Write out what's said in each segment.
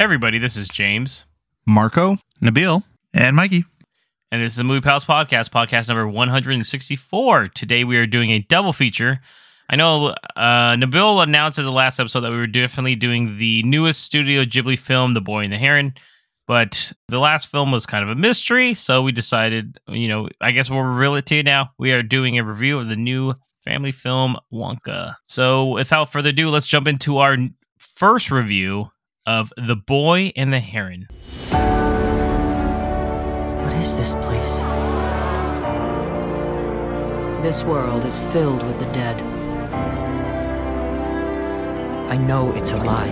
Hey everybody, this is James, Marco, Nabil, and Mikey. And this is the Movie Palace Podcast, podcast number 164. Today we are doing a double feature. I know Nabil announced in the last episode that we were definitely doing the newest Studio Ghibli film, The Boy and the Heron, but the last film was kind of a mystery, so we decided, I guess we'll reveal it to you now. We are doing a review of the new family film, Wonka. So without further ado, let's jump into our first review of The Boy and the Heron. What is this place? This world is filled with the dead. I know it's a lie,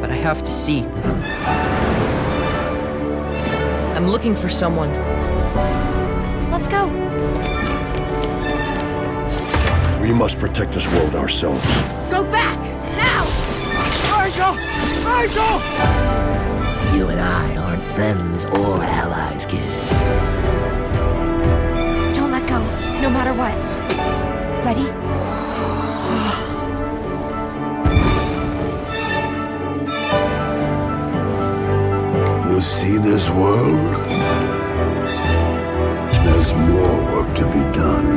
but I have to see. I'm looking for someone. Let's go. We must protect this world ourselves. Go back, now! Michael! Michael! You and I aren't friends or allies, kid. Don't let go, no matter what. Ready? You see this world? There's more work to be done.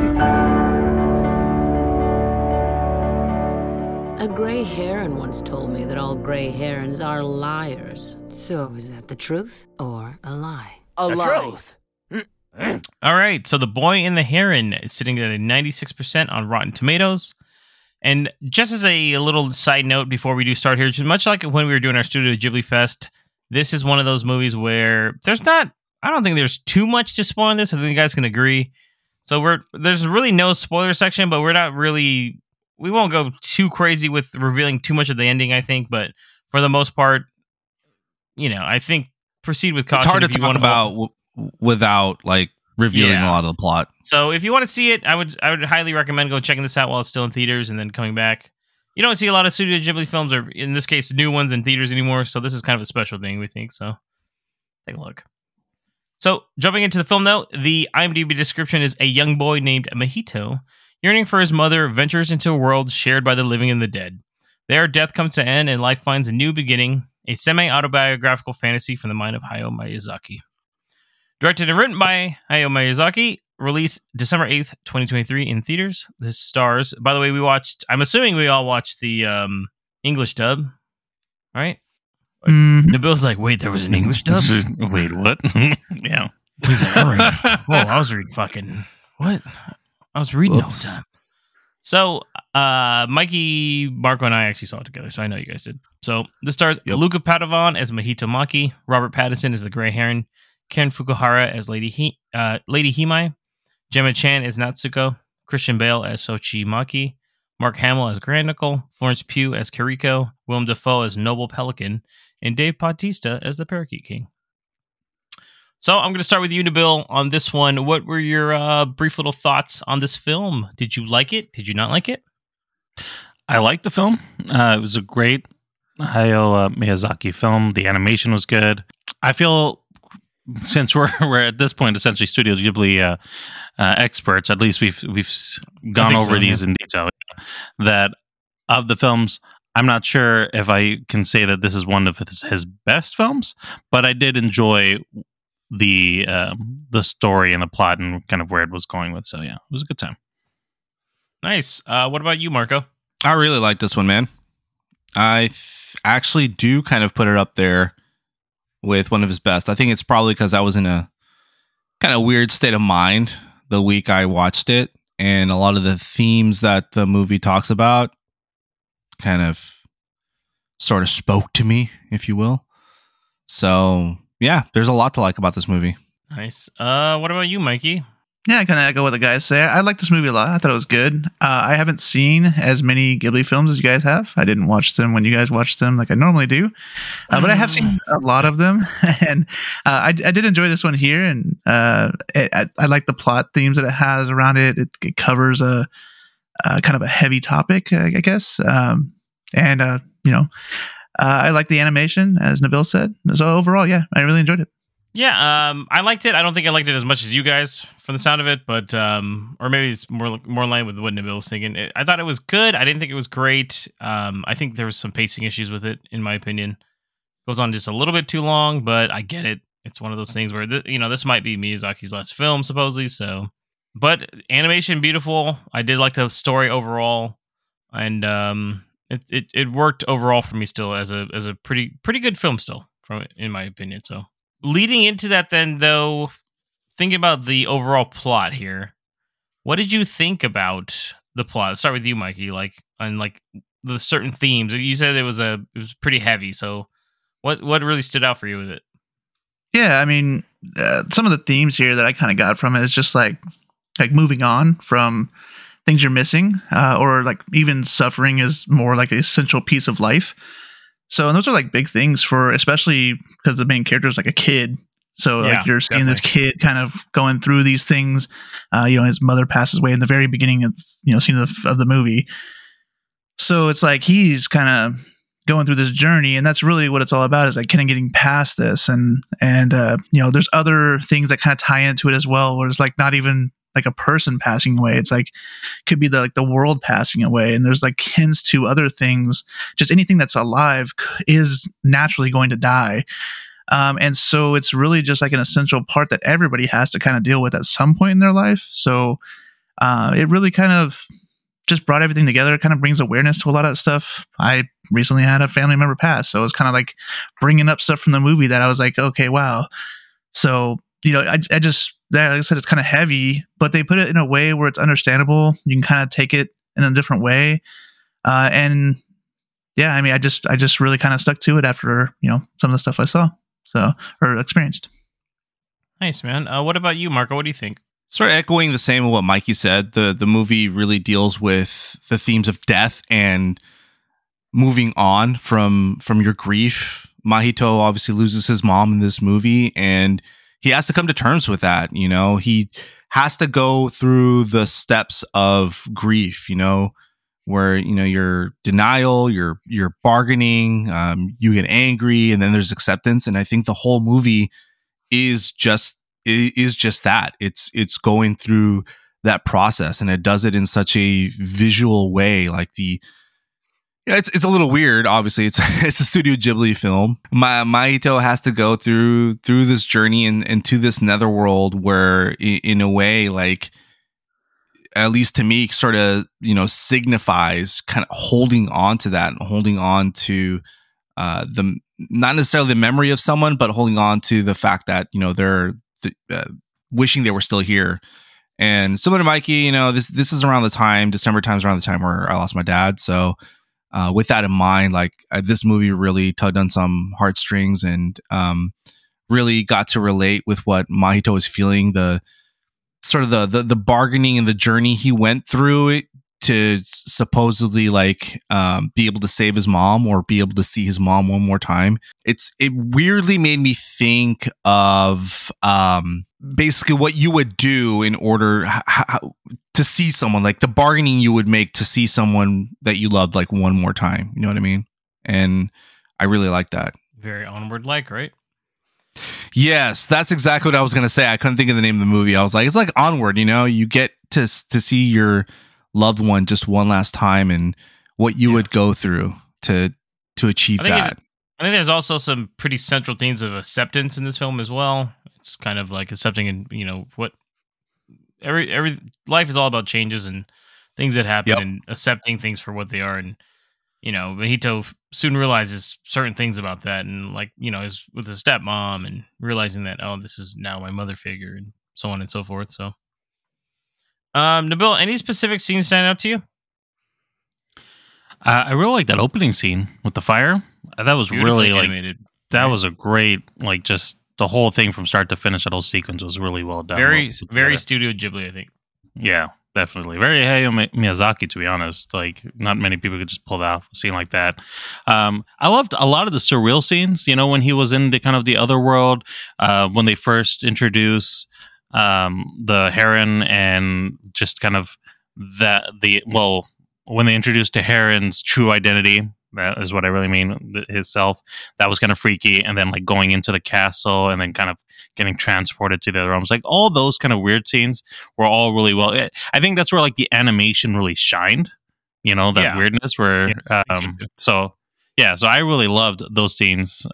A gray heron once told me that all gray herons are liars. So is that the truth or a lie? A lie. Truth. All right, so The Boy and the Heron is sitting at a 96% on Rotten Tomatoes. And just as a little side note before we do start here, just much like when we were doing our Studio Ghibli Fest, this is one of those movies where I don't think there's too much to spoil in this. I think you guys can agree. So there's really no spoiler section, but we won't go too crazy with revealing too much of the ending, I think. But for the most part, I think proceed with caution. It's hard to talk about without revealing a lot of the plot. So if you want to see it, I would highly recommend go checking this out while it's still in theaters and then coming back. You don't see a lot of Studio Ghibli films, or in this case, new ones in theaters anymore, so this is kind of a special thing, we think, so take a look. So, jumping into the film, though, the IMDb description is a young boy named Mahito, yearning for his mother, ventures into a world shared by the living and the dead. There, death comes to an end, and life finds a new beginning, a semi-autobiographical fantasy from the mind of Hayao Miyazaki. Directed and written by Hayao Miyazaki, released December 8th, 2023 in theaters. This stars, by the way, I'm assuming we all watched the English dub, right? Mm-hmm. Nabil's like, wait, there was an English dub? Wait, what? Yeah. Whoa, I was reading what? I was reading all the time. So, Mikey, Marco, and I actually saw it together, so I know you guys did. So, this stars Luca Padovan as Mahito Maki, Robert Pattinson as the Grey Heron, Ken Fukuhara as Lady Himai, Gemma Chan as Natsuko, Christian Bale as Sochi Maki, Mark Hamill as Grand Uncle, Florence Pugh as Kiriko, Willem Dafoe as Noble Pelican, and Dave Bautista as the Parakeet King. So I'm going to start with you, Nabil, on this one. What were your brief little thoughts on this film? Did you like it? Did you not like it? I liked the film. It was a great Hayao Miyazaki film. The animation was good. I feel, since we're at this point essentially Studio Ghibli experts, at least we've gone over these in detail. That of the films, I'm not sure if I can say that this is one of his best films, but I did enjoy the story and the plot and kind of where it was going with. So yeah, it was a good time. Nice. What about you, Marco? I really like this one, man. I actually do kind of put it up there with one of his best. I think it's probably because I was in a kind of weird state of mind the week I watched it, and a lot of the themes that the movie talks about kind of sort of spoke to me, if you will. So yeah, there's a lot to like about this movie. Nice. What about you, Mikey? Yeah, I kind of echo what the guys say. I like this movie a lot. I thought it was good. I haven't seen as many Ghibli films as you guys have. I didn't watch them when you guys watched them like I normally do. But I have seen a lot of them. And I did enjoy this one here. And I like the plot themes that it has around it. It covers a kind of a heavy topic, I guess. I like the animation, as Nabil said. So overall, yeah, I really enjoyed it. Yeah, I liked it. I don't think I liked it as much as you guys from the sound of it, but or maybe it's more in line with what Nabil was thinking. I thought it was good. I didn't think it was great. I think there was some pacing issues with it, in my opinion. Goes on just a little bit too long, but I get it. It's one of those things where, this might be Miyazaki's last film, supposedly. So, but animation, beautiful. I did like the story overall, and it worked overall for me still as a pretty good film still, in my opinion. So, leading into that then, though, thinking about the overall plot here, what did you think about the plot? Let's start with you, Mikey. Like the certain themes you said it was pretty heavy. So, what really stood out for you with it? Yeah, I mean, some of the themes here that I kind of got from it is just like moving on from things you're missing, or like even suffering is more like an essential piece of life. So, and those are like big things for, especially because the main character is like a kid. So like you're seeing this kid kind of going through these things. His mother passes away in the very beginning of, scene of the movie. So it's like he's kind of going through this journey, and that's really what it's all about, is like kind of getting past this, and there's other things that kind of tie into it as well, where it's like not even like a person passing away, it's like could be the world passing away, and there's like hints to other things. Just anything that's alive is naturally going to die, and so it's really just like an essential part that everybody has to kind of deal with at some point in their life. So it really kind of just brought everything together. It kind of brings awareness to a lot of that stuff. I recently had a family member pass, so it was kind of like bringing up stuff from the movie that I was like, okay, wow. So, I just, like I said, it's kind of heavy, but they put it in a way where it's understandable. You can kind of take it in a different way. And yeah, I mean, I just really kind of stuck to it after, some of the stuff I saw, or experienced. Nice, man. What about you, Marco? What do you think? Sort of echoing the same of what Mikey said, the movie really deals with the themes of death and moving on from your grief. Mahito obviously loses his mom in this movie, and he has to come to terms with that. He has to go through the steps of grief, where, your denial, your bargaining, you get angry, and then there's acceptance. And I think the whole movie is just that. It's going through that process, and it does it in such a visual way. Like it's a little weird. Obviously, it's a Studio Ghibli film. Mahito has to go through this journey and to this netherworld where, in a way, like at least to me, sort of signifies kind of holding on to that and holding on to the not necessarily the memory of someone, but holding on to the fact that they're wishing they were still here. And similar to Mikey, this is around the time, December time's around the time where I lost my dad. So with that in mind, this movie really tugged on some heartstrings, and really got to relate with what Mahito is feeling, the sort of the bargaining and the journey he went through it to supposedly be able to save his mom or be able to see his mom one more time. It weirdly made me think of basically what you would do in order to see someone, like the bargaining you would make to see someone that you loved like one more time. You know what I mean? And I really like that. Very Onward, right? Yes, that's exactly what I was going to say. I couldn't think of the name of the movie. I was like, it's like Onward, you get to see your loved one just one last time, and what you would go through to achieve that. I think there's also some pretty central themes of acceptance in this film as well. It's kind of like accepting, and what every life is all about, changes and things that happen, and accepting things for what they are. And Mahito soon realizes certain things about that, and is with his stepmom and realizing that, oh, this is now my mother figure, and so on and so forth. So. Nabil, any specific scenes stand out to you? I really like that opening scene with the fire. That was really animated. That was a great, just the whole thing from start to finish. That whole sequence was really well done. Very, very Studio Ghibli, I think. Yeah, definitely. Very Hayao Miyazaki, to be honest. Not many people could just pull that off a scene like that. I loved a lot of the surreal scenes. When he was in the kind of the other world, when they first introduce. The heron, and just kind of when they introduced the heron's true identity, that is what I really mean, his self, that was kind of freaky. And then going into the castle and then kind of getting transported to the other realms, all those kind of weird scenes were all really well. I think that's where the animation really shined, that weirdness where, so Yeah, so I really loved those scenes.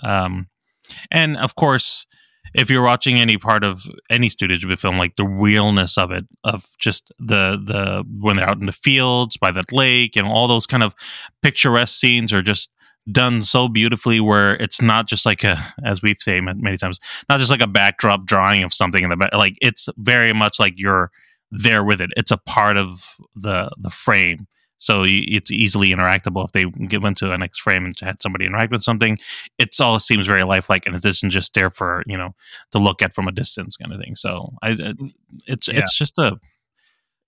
And of course, if you're watching any part of any Studio Ghibli film, like the realness of it, of just the when they're out in the fields by that lake and all those kind of picturesque scenes are just done so beautifully, where it's not just like a, as we've said many times, not just like a backdrop drawing of something in the back. Like it's very much like you're there with it. It's a part of the frame. So it's easily interactable. If they get into a next frame and had somebody interact with something, it all seems very lifelike, and it isn't just there for, you know, to look at from a distance kind of thing. So it's just a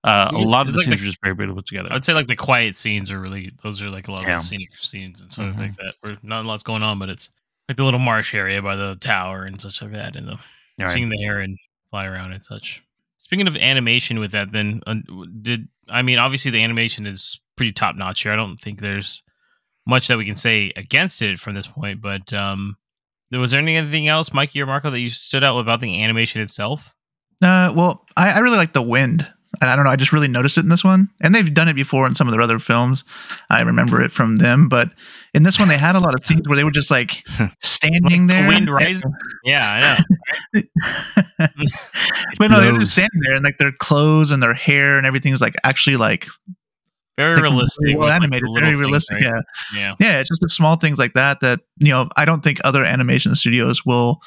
lot of the scenes are just very beautiful together. I'd say like the quiet scenes are really, those are like a lot of the scenic scenes and stuff like that, where not a lot's going on, but it's like the little marsh area by the tower and such like that, and seeing the heron fly around and such. Speaking of animation with that, then obviously the animation is pretty top notch here. I don't think there's much that we can say against it from this point, but was there anything else, Mikey or Marco, that you stood out about the animation itself? Well, I really like the wind. And I don't know, I just really noticed it in this one. And they've done it before in some of their other films. I remember it from them. But in this one, they had a lot of scenes where they were just like standing like there. The wind rises. Yeah, I know. But no, they're just standing there, and like their clothes and their hair and everything is like actually like very realistic. Well animated, like very realistic. Thing, right? Yeah, it's just the small things like that, you know, I don't think other animation studios will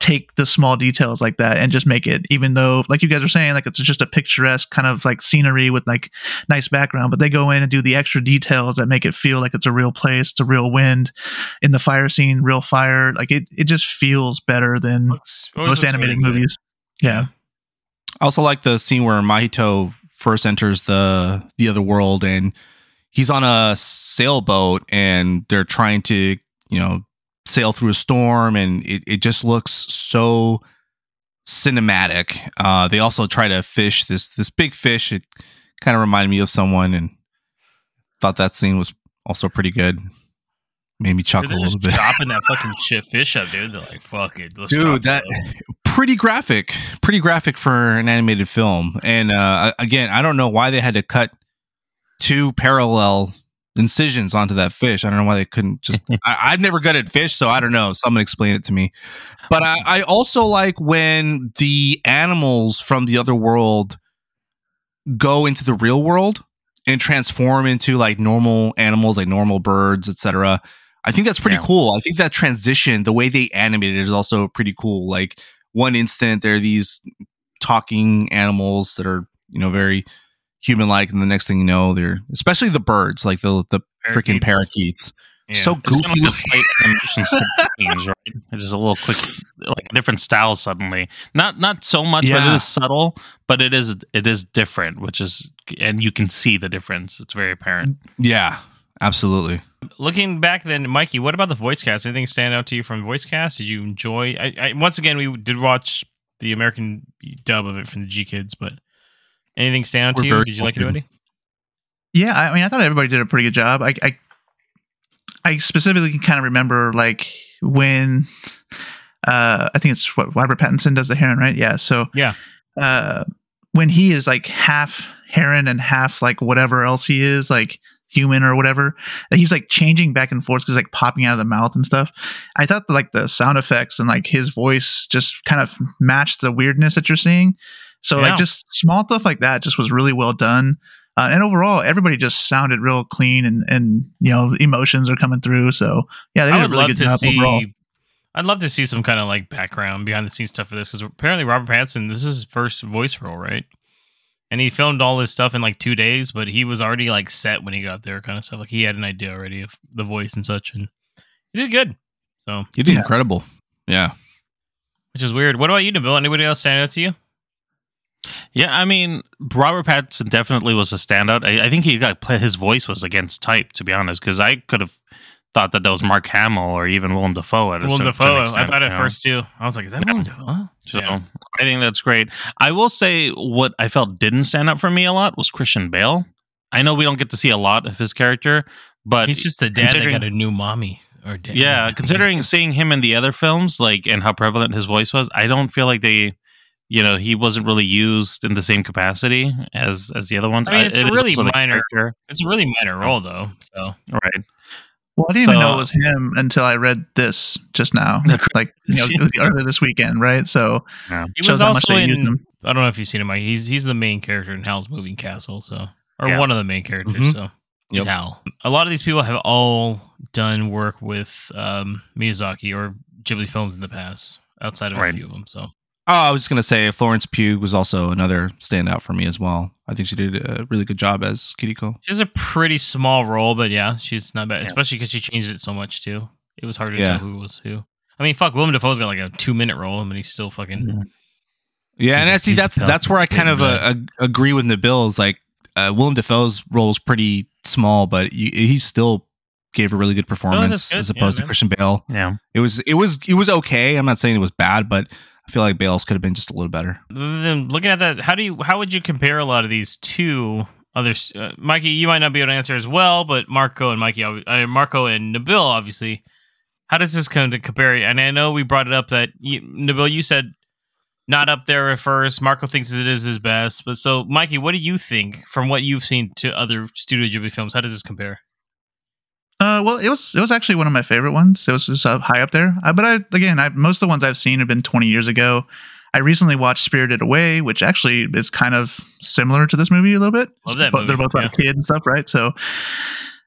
take the small details like that and just make it, even though, like you guys are saying, like it's just a picturesque kind of like scenery with like nice background, but they go in and do the extra details that make it feel like it's a real place, it's a real wind. In the fire scene, real fire, like it just feels better than most animated movies. Yeah. I also like the scene where Mahito first enters the other world, and he's on a sailboat and they're trying to, you know, sail through a storm, and it just looks so cinematic. They also try to fish this big fish. It kind of reminded me of someone, and thought that scene was also pretty good. Made me chuckle a little bit. Chopping that fucking shit fish up, dude. They're like, fuck it, let's dude. That pretty graphic for an animated film. And again, I don't know why they had to cut two parallel incisions onto that fish. I don't know why they couldn't just I've never gutted fish, so I don't know. Someone explain it to me. But I also like when the animals from the other world go into the real world and transform into like normal animals, like normal birds, etc. I think that's pretty cool. I think that transition, the way they animated it, is also pretty cool. Like one instant there are these talking animals that are, you know, very human-like, and the next thing you know, they're, especially the birds, like the freaking parakeets. Yeah. So goofy. It's kind of like right? Just a little quick, like different style suddenly. Not so much, but it is subtle. But it is different, which is, and you can see the difference. It's very apparent. Yeah, absolutely. Looking back, then, Mikey, what about the voice cast? Anything stand out to you from voice cast? Did you enjoy? I once again, we did watch the American dub of it from the G Kids, but. Anything stand out to you? Did you like anybody? Yeah, I mean, I thought everybody did a pretty good job. I specifically kind of remember like when I think it's what Robert Pattinson does the heron, right? Yeah. So when he is like half heron and half like whatever else he is, like human or whatever, he's like changing back and forth because like popping out of the mouth and stuff. I thought like the sound effects and like his voice just kind of matched the weirdness that you're seeing. So like just small stuff like that just was really well done. And overall, everybody just sounded real clean and, you know, emotions are coming through. So yeah, they did a really good job overall. I'd love to see some kind of like background behind the scenes stuff for this, because apparently Robert Pattinson, this is his first voice role, right? And he filmed all this stuff in like 2 days, but he was already like set when he got there kind of stuff. Like he had an idea already of the voice and such, and he did good. So he did incredible. Yeah. Which is weird. What about you, Nabil? Anybody else stand out to you? Yeah, I mean, Robert Pattinson definitely was a standout. I think he got his voice was against type, to be honest, because I could have thought that was Mark Hamill or even Willem Dafoe. I thought at first, too. I was like, is that Willem Dafoe? So I think that's great. I will say what I felt didn't stand out for me a lot was Christian Bale. I know we don't get to see a lot of his character, but he's just the dad that got a new mommy. Or dad. Yeah, considering seeing him in the other films, like, and how prevalent his voice was, I don't feel like they... You know, he wasn't really used in the same capacity as the other ones. I mean, it's a really minor role, though. So right, Well, I didn't even know it was him until I read this just now, like, you know, earlier this weekend, right? So yeah. He was also in, I don't know if you've seen him, Mike. He's the main character in Howl's Moving Castle, one of the main characters. Mm-hmm. So he's Howl. A lot of these people have all done work with Miyazaki or Ghibli films in the past, outside of a few of them. So. Oh, I was just gonna say Florence Pugh was also another standout for me as well. I think she did a really good job as Kiriko. She has a pretty small role, but yeah, she's not bad, especially because she changed it so much too. It was hard to tell who was who. I mean, fuck, Willem Dafoe's got like a 2-minute role, and he's still fucking. Yeah, and I see that's where I kind of agree with Nabil. Is like Willem Dafoe's role is pretty small, but he still gave a really good performance as opposed to Christian Bale. Yeah, it was okay. I'm not saying it was bad, but. I feel like Bales could have been just a little better. Then looking at that, how would you compare a lot of these to others? Mikey, you might not be able to answer as well, but Marco and Nabil, obviously. How does this come to compare? And I know we brought it up that Nabil, you said not up there at first. Marco thinks it is his best, but so Mikey, what do you think from what you've seen to other Studio Ghibli films? How does this compare? Well, it was actually one of my favorite ones. It was just high up there. But most of the ones I've seen have been 20 years ago. I recently watched Spirited Away, which actually is kind of similar to this movie a little bit. Love that movie. They're both about a kid and stuff, right? So,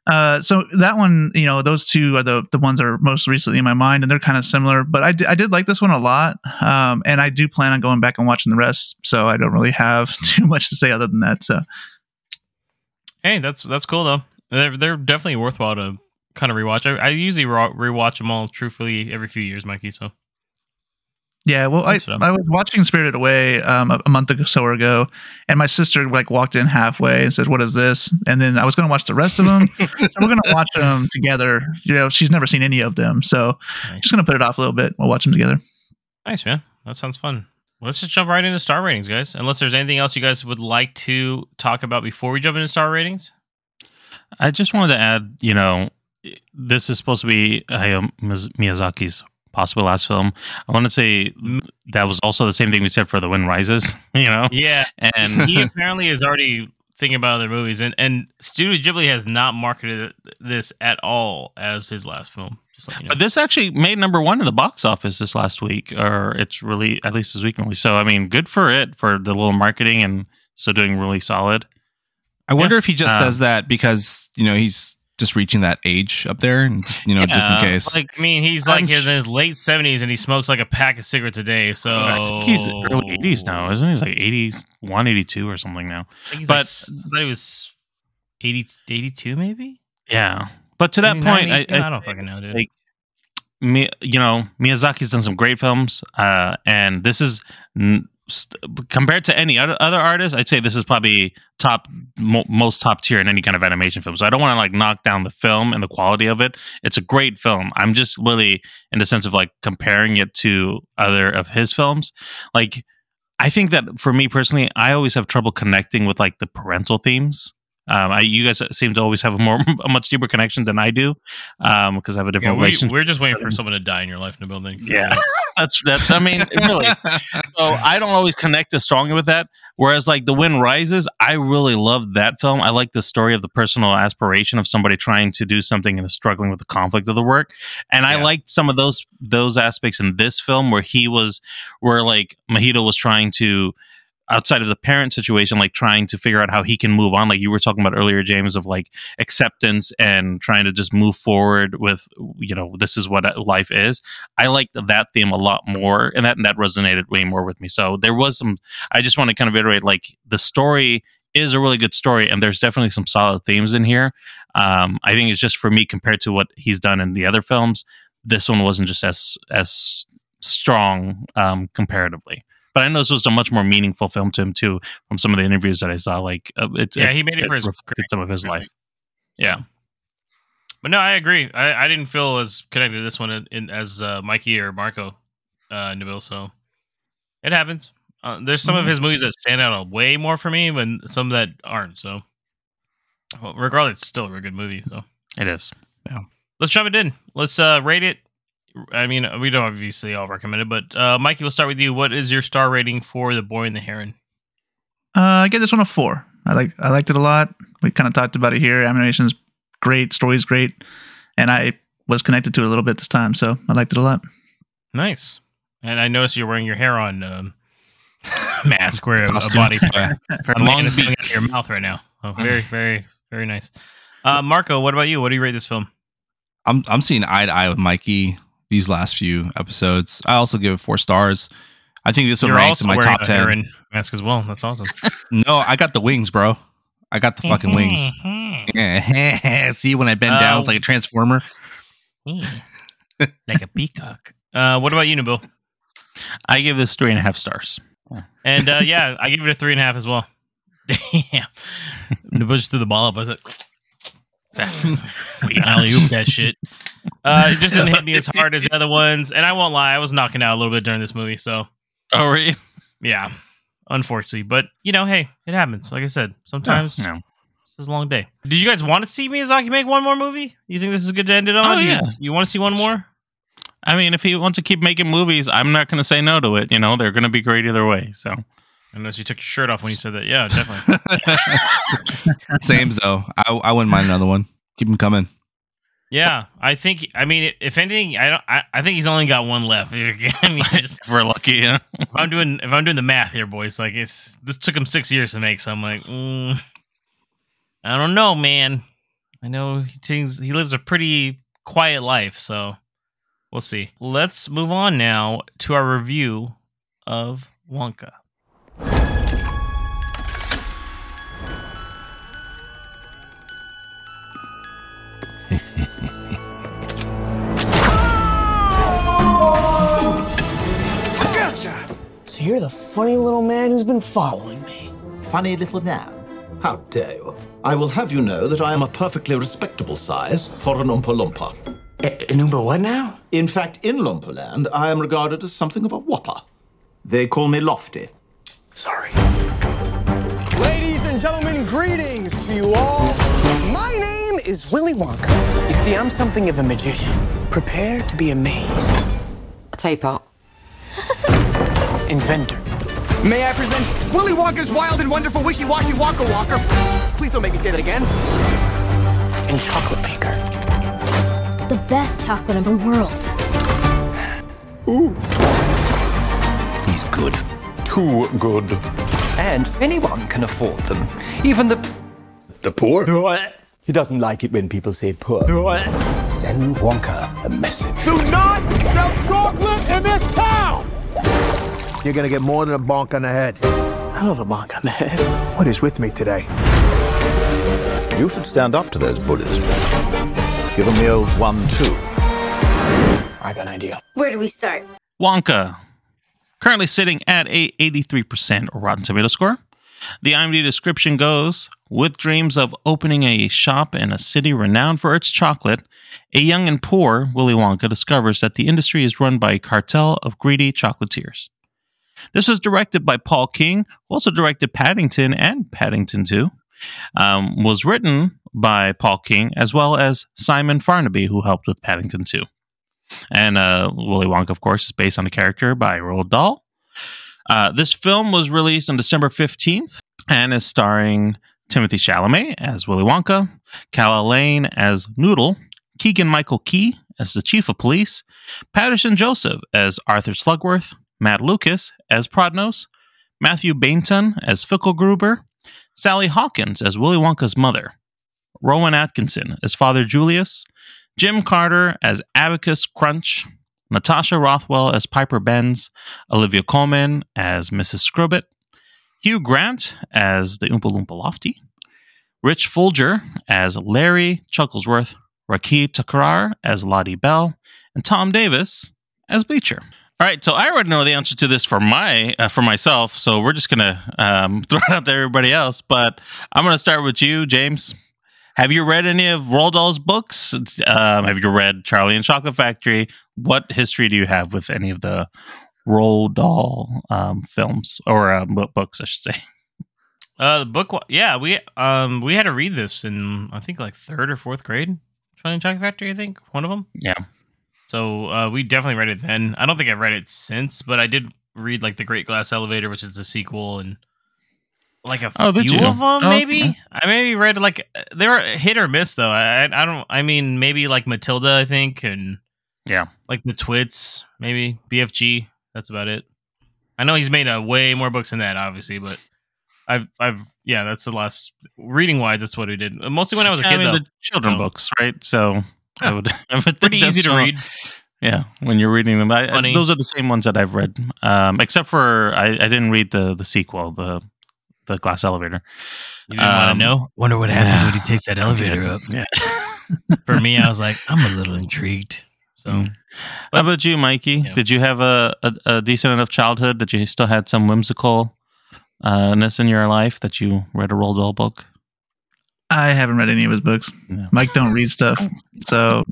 that one, you know, those two are the ones that are most recently in my mind, and they're kind of similar. But I did like this one a lot, and I do plan on going back and watching the rest. So I don't really have too much to say other than that. So, hey, that's cool though. They're definitely worthwhile to. Kind of rewatch. I usually rewatch them all truthfully every few years, Mikey. So, yeah. Well, I was watching Spirited Away a month or so ago, and my sister like walked in halfway and said, "What is this?" And then I was going to watch the rest of them. So we're going to watch them together. You know, she's never seen any of them, so just going to put it off a little bit. We'll watch them together. Nice, man. That sounds fun. Let's just jump right into star ratings, guys. Unless there's anything else you guys would like to talk about before we jump into star ratings. I just wanted to add, you know. This is supposed to be Hayao Miyazaki's possible last film. I want to say that was also the same thing we said for The Wind Rises, you know? Yeah, and he apparently is already thinking about other movies, and Studio Ghibli has not marketed this at all as his last film. Just like, you know. But this actually made #1 in the box office this last week, or it's really, at least this week. So, I mean, good for it, for the little marketing, and so doing really solid. I wonder if he just says that because, you know, he's... just reaching that age up there, and just, you know, just in case. Like, I mean, he's like in his late 70s, and he smokes like a pack of cigarettes a day. So I think he's early 80s now, isn't he? He's like 82 or something now. I thought he was 82, maybe. Yeah, but to that point, I don't fucking know, dude. Like, Miyazaki's done some great films, and this is compared to any other artist, I'd say this is probably most top tier in any kind of animation film. So I don't want to like knock down the film and the quality of it. It's a great film. I'm just really in the sense of like comparing it to other of his films. Like, I think that for me personally, I always have trouble connecting with like the parental themes. You guys seem to always have a much deeper connection than I do, because I have a different relationship. We're just waiting for someone to die in your life in the building. Yeah. That's. I mean, really. So I don't always connect as strongly with that. Whereas, like, The Wind Rises, I really loved that film. I like the story of the personal aspiration of somebody trying to do something and struggling with the conflict of the work. And I liked some of those aspects in this film where Mahito was trying to, outside of the parent situation, like trying to figure out how he can move on, like you were talking about earlier, James, of like acceptance and trying to just move forward with, you know, this is what life is. I liked that theme a lot more, and that resonated way more with me. So there was some, I just want to kind of iterate, like the story is a really good story, and there's definitely some solid themes in here. I think it's just for me, compared to what he's done in the other films, this one wasn't just as strong comparatively. But I know this was a much more meaningful film to him too, from some of the interviews that I saw. Like, he made it for his reflected some of his life. Yeah, but no, I agree. I didn't feel as connected to this one as Mikey or Marco Nabil. So it happens. There's some of his movies that stand out way more for me, and some that aren't. So, well, regardless, it's still a good movie. So it is. Yeah. Let's jump it in. Let's rate it. I mean, we don't obviously all recommend it, but Mikey, we'll start with you. What is your star rating for The Boy and the Heron? I give this one a 4. I liked it a lot. We kind of talked about it here. Animation's great, story's great. and I was connected to it a little bit this time, so I liked it a lot. Nice. And I noticed you're wearing your Heron mask, where a body part from long is coming out of your mouth right now. Oh, very, very, very nice. Marco, what about you? What do you rate this film? I'm seeing eye to eye with Mikey these last few episodes. I also give it 4 stars. I think this one ranks in my top 10. You're also wearing a Heron mask as well. That's awesome. No, I got the wings, bro. I got the fucking wings. See, when I bend down, it's like a transformer. Like a peacock. What about you, Nabil? I give this 3.5 stars. And yeah, I give it a 3.5 as well. Damn. Nabil just threw the ball up. I was like, we alley-ooped that shit. It just didn't hit me as hard as the other ones. And I won't lie, I was knocking out a little bit during this movie. So, oh, really? Yeah, unfortunately. But, you know, hey, it happens. Like I said, sometimes this is a long day. Did you guys want to see Miyazaki make one more movie? You think this is good to end it on? Oh, yeah. You want to see one more? I mean, if he wants to keep making movies, I'm not going to say no to it. You know, they're going to be great either way. So, unless you took your shirt off when you said that. Yeah, definitely. Same, though. I wouldn't mind another one. Keep them coming. Yeah, I think. I mean, if anything, I think he's only got one left. I mean, if we're lucky, yeah. If I'm doing the math here, boys, like this took him 6 years to make. So I'm like, I don't know, man. I know he lives a pretty quiet life, so we'll see. Let's move on now to our review of Wonka. So you're the funny little man who's been following me. Funny little man? How dare you? I will have you know that I am a perfectly respectable size for an Oompa Loompa. An Oompa what now? In fact, in Loompa-land, I am regarded as something of a whopper. They call me Lofty. Sorry. Ladies and gentlemen, greetings to you all. My name is Willy Wonka. You see, I'm something of a magician. Prepare to be amazed. Tape up. Inventor. May I present Willy Wonka's wild and wonderful wishy-washy Wonka Walker. Please don't make me say that again. And chocolate baker. The best chocolate in the world. Ooh. He's good. Too good. And anyone can afford them. Even the poor. He doesn't like it when people say poor. Send Wonka a message. Do not sell chocolate in this town! You're gonna get more than a bonk on the head. I love a bonk on the head. What is with me today? You should stand up to those bullies. Give them the old 1-2. I got an idea. Where do we start? Wonka. Currently sitting at a 83% Rotten Tomatoes score. The IMDb description goes, with dreams of opening a shop in a city renowned for its chocolate, a young and poor Willy Wonka discovers that the industry is run by a cartel of greedy chocolatiers. This was directed by Paul King, who also directed Paddington and Paddington 2. Was written by Paul King, as well as Simon Farnaby, who helped with Paddington 2. And Willy Wonka, of course, is based on a character by Roald Dahl. This film was released on December 15th and is starring Timothée Chalamet as Willy Wonka, Calla Lane as Noodle, Keegan-Michael Key as the Chief of Police, Patterson Joseph as Arthur Slugworth, Matt Lucas as Prodnos, Matthew Bainton as Ficklegruber, Sally Hawkins as Willy Wonka's mother, Rowan Atkinson as Father Julius, Jim Carter as Abacus Crunch, Natasha Rothwell as Piper Benz, Olivia Colman as Mrs. Scrubbit, Hugh Grant as the Oompa Loompa Lofty, Rich Folger as Larry Chucklesworth, Rakhi Takarar as Lottie Bell, and Tom Davis as Bleacher. All right, so I already know the answer to this for myself, so we're just going to throw it out to everybody else, but I'm going to start with you, James. Have you read any of Roald Dahl's books? Have you read Charlie and the Chocolate Factory? What history do you have with any of the Roald Dahl films or books, I should say? The book, yeah, we had to read this in I think like 3rd or 4th grade. Charlie and the Chocolate Factory, I think one of them. Yeah. So we definitely read it then. I don't think I've read it since, but I did read like The Great Glass Elevator, which is the sequel, and like a few of them, maybe. Okay. I maybe read like they were hit or miss though. I don't. I mean, maybe like Matilda, I think, and yeah, like the Twits, maybe BFG. That's about it. I know he's made way more books than that, obviously, but I've that's the last reading wise. That's what he did mostly when I was a kid. I mean, though. The children books, right? So yeah. I would pretty easy to read. Yeah, when you're reading them, those are the same ones that I've read. Except for I didn't read the sequel, the glass elevator. You didn't want to know? Wonder what happens when he takes that elevator up. Yeah. For me, I was like, I'm a little intrigued. So, how about you, Mikey? Yeah. Did you have a decent enough childhood that you still had some whimsicalness in your life that you read a Roald Dahl book? I haven't read any of his books. No. Mike don't read stuff, so.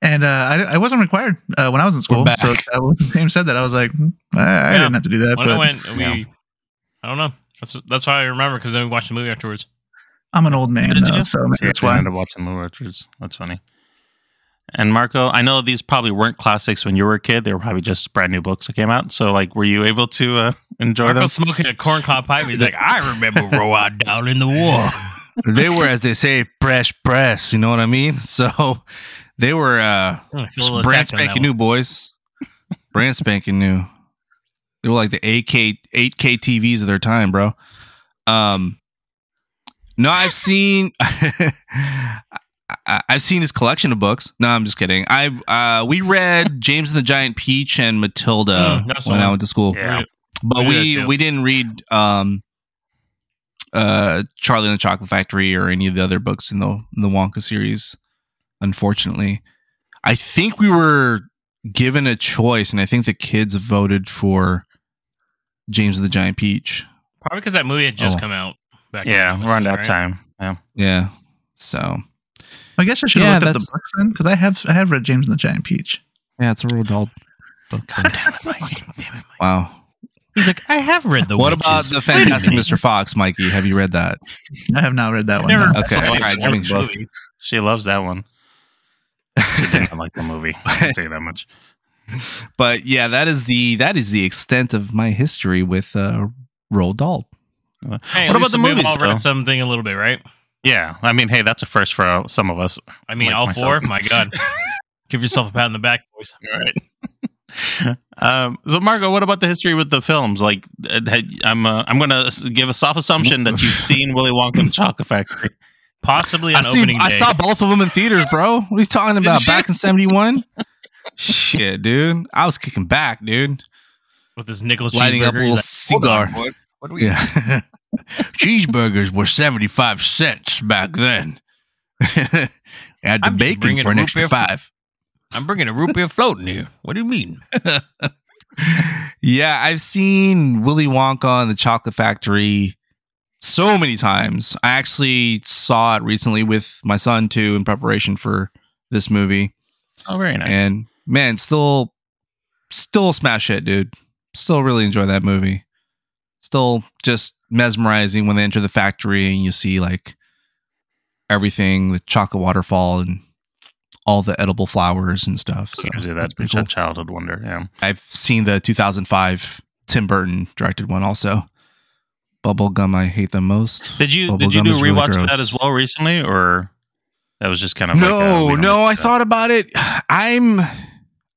And I wasn't required when I was in school. So James said that. I was like, I didn't have to do that. But, I went, I don't know. That's how I remember because then we watched the movie afterwards. I'm an old man, though, so that's why I ended up watching the movie afterwards. That's funny. And Marco, I know these probably weren't classics when you were a kid. They were probably just brand new books that came out. So, like, were you able to enjoy them? Marco smoking a corncob pipe. He's like, I remember Roald Dahl in the war. They were, as they say, press. You know what I mean? So. They were brand spanking new, boys. Brand spanking new. They were like the 8K TVs of their time, bro. No, I've seen I've seen his collection of books. No, I'm just kidding. We read James and the Giant Peach and Matilda when I went to school. Yeah. But we didn't read Charlie and the Chocolate Factory or any of the other books in the Wonka series. Unfortunately, I think we were given a choice, and I think the kids voted for James and the Giant Peach. Probably because that movie had just come out. Around that time. Yeah. So, I guess I should have looked up the books then, because I have read James and the Giant Peach. Yeah, it's a real adult book. God damn it, Mikey. Wow. He's like, I have read the. What about the Fantastic Mr. Fox, Mikey? Have you read that? I have not read that one. Never. Okay, all right. She loves that one. She didn't like the movie. I didn't take that much. But yeah, that is the extent of my history with Roald Dahl. Hey, what about the movies? We've all read something a little bit, right? Yeah, I mean, hey, that's a first for some of us. I mean, like all myself. Four. My God, give yourself a pat on the back, boys. All right. So, Marco, what about the history with the films? Like, I'm going to give a soft assumption that you've seen Willy Wonka and the Chocolate Factory. Possibly on opening day. I saw both of them in theaters, bro. What are you talking about? Back in 71? Shit, dude. I was kicking back, dude. With this nickel cheeseburger. Lighting up a little cigar. On, what are we Cheeseburgers were 75 cents back then. Add the bacon for an extra 5. I'm bringing a root beer float in here. What do you mean? Yeah, I've seen Willy Wonka and the Chocolate Factory so many times. I actually saw it recently with my son too in preparation for this movie. Oh, very nice. And man, still smash hit, dude. Still really enjoy that movie. Still just mesmerizing when they enter the factory and you see like everything, the chocolate waterfall and all the edible flowers and stuff. So that's pretty cool. Childhood wonder. Yeah. I've seen the 2005 Tim Burton directed one also. Bubblegum, I hate the most. Did you do a rewatch of that as well recently, or that was just kind of I thought about it. I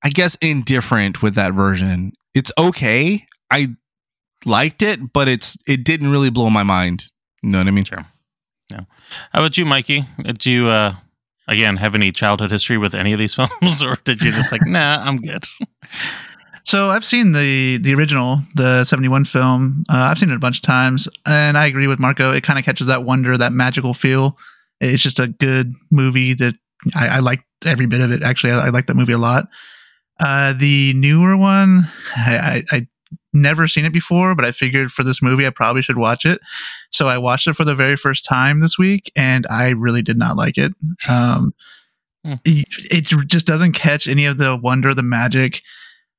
guess indifferent with that version. It's okay. I liked it, but it didn't really blow my mind. You know what I mean? Sure. Yeah. How about you, Mikey? Did you again have any childhood history with any of these films, or did you just like, nah, I'm good? So I've seen the original, the 71 film. I've seen it a bunch of times, and I agree with Marco. It kind of catches that wonder, that magical feel. It's just a good movie that I liked every bit of it. Actually, I like that movie a lot. The newer one, I never seen it before, but I figured for this movie, I probably should watch it. So I watched it for the very first time this week, and I really did not like it. It just doesn't catch any of the wonder, the magic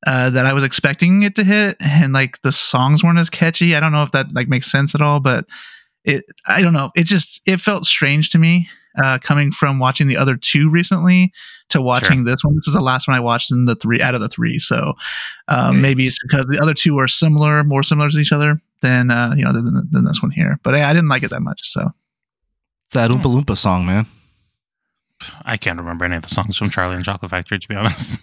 that I was expecting it to hit, and like the songs weren't as catchy. I don't know if that like makes sense at all, but I don't know. It felt strange to me coming from watching the other two recently to watching this one. This is the last one I watched in the three out of the three. So maybe it's because the other two are similar, more similar to each other. than this one here. But I didn't like it that much. So it's that Oompa Loompa song, man. I can't remember any of the songs from Charlie and the Chocolate Factory, to be honest.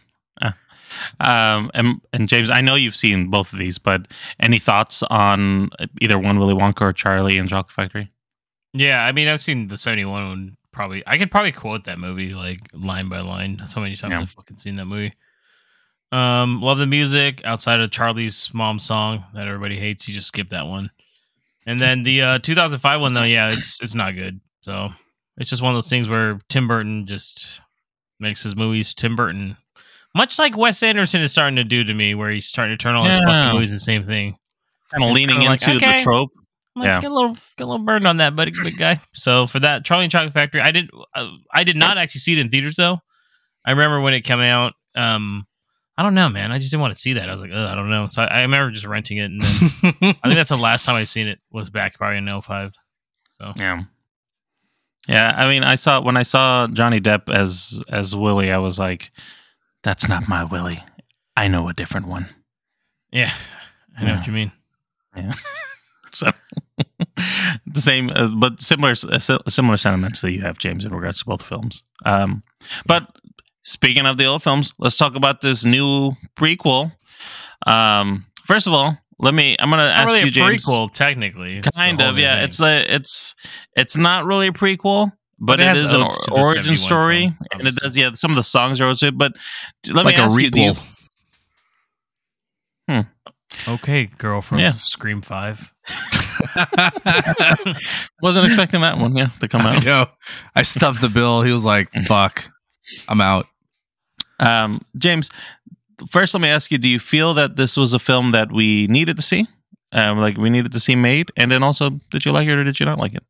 And James, I know you've seen both of these, but any thoughts on either one, Willy Wonka or Charlie and the Chocolate Factory? Yeah, I mean, I've seen the 71 one. Probably, I could probably quote that movie like line by line. So many times I've fucking seen that movie. Love the music outside of Charlie's mom song that everybody hates. You just skip that one. And then the 2005 one, though, yeah, it's not good. So it's just one of those things where Tim Burton just makes his movies Tim Burton. Much like Wes Anderson is starting to do to me, where he's starting to turn all his fucking movies the same thing. Kind of leaning into the trope. Like, yeah. Get a little burned on that, buddy, big guy. So for that, Charlie and Chocolate Factory, I did not actually see it in theaters though. I remember when it came out. I don't know, man. I just didn't want to see that. I was like, I don't know. So I remember just renting it, and then I think that's the last time I've seen it was back probably in 05. So yeah. I mean, when I saw Johnny Depp as Willy, I was like, that's not my Willy. I know a different one. Yeah, I know what you mean. Yeah. So the same, but similar sentiments that you have, James, in regards to both films. But speaking of the old films, let's talk about this new prequel. First of all, I'm going to ask really you, James. Prequel, technically, kind of, yeah. Thing. It's not really a prequel, but it is an origin story, film, and it does. Yeah, some of the songs are also. But let me ask you, okay, girlfriend. Yeah. Scream 5. Wasn't expecting that one, to come out. Yo, I stuffed the bill. He was like, fuck, I'm out. James, first let me ask you, do you feel that this was a film that we needed to see? We needed to see made? And then also, did you like it or did you not like it?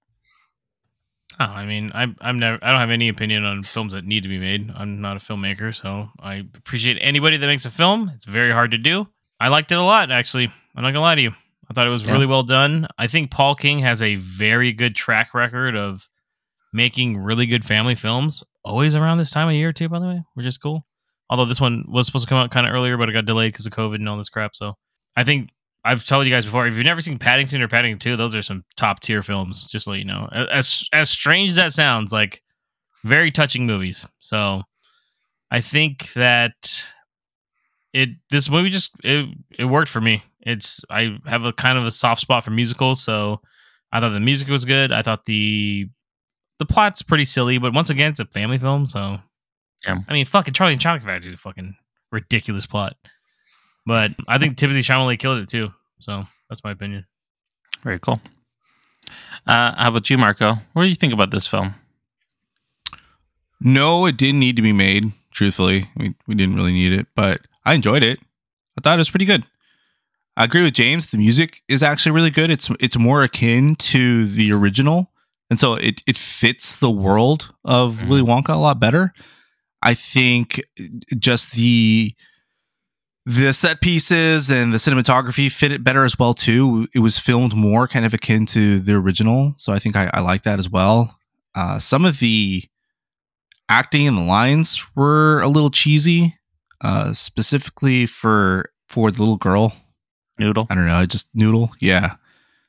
Oh, I mean, I don't have any opinion on films that need to be made. I'm not a filmmaker, so I appreciate anybody that makes a film. It's very hard to do. I liked it a lot, actually. I'm not going to lie to you. I thought it was really well done. I think Paul King has a very good track record of making really good family films. Always around this time of year, too, by the way, which is cool. Although this one was supposed to come out kind of earlier, but it got delayed because of COVID and all this crap. So I think I've told you guys before, if you've never seen Paddington or Paddington 2, those are some top tier films, just to let you know. As strange as that sounds, like very touching movies. So I think that... This movie worked for me. I have a kind of a soft spot for musicals, so I thought the music was good. I thought the plot's pretty silly, but once again, it's a family film, so I mean, fucking Charlie and Chocolate Factory is a fucking ridiculous plot, but I think Timothée Chalamet killed it too. So that's my opinion. Very cool. How about you, Marco? What do you think about this film? No, it didn't need to be made. Truthfully, we didn't really need it, but I enjoyed it. I thought it was pretty good. I agree with James. The music is actually really good. It's more akin to the original, and so it fits the world of Willy Wonka a lot better. I think just the set pieces and the cinematography fit it better as well too. It was filmed more kind of akin to the original, so I think I like that as well. Some of the acting and the lines were a little cheesy. Specifically for the little girl Noodle. I don't know, just Noodle. Yeah,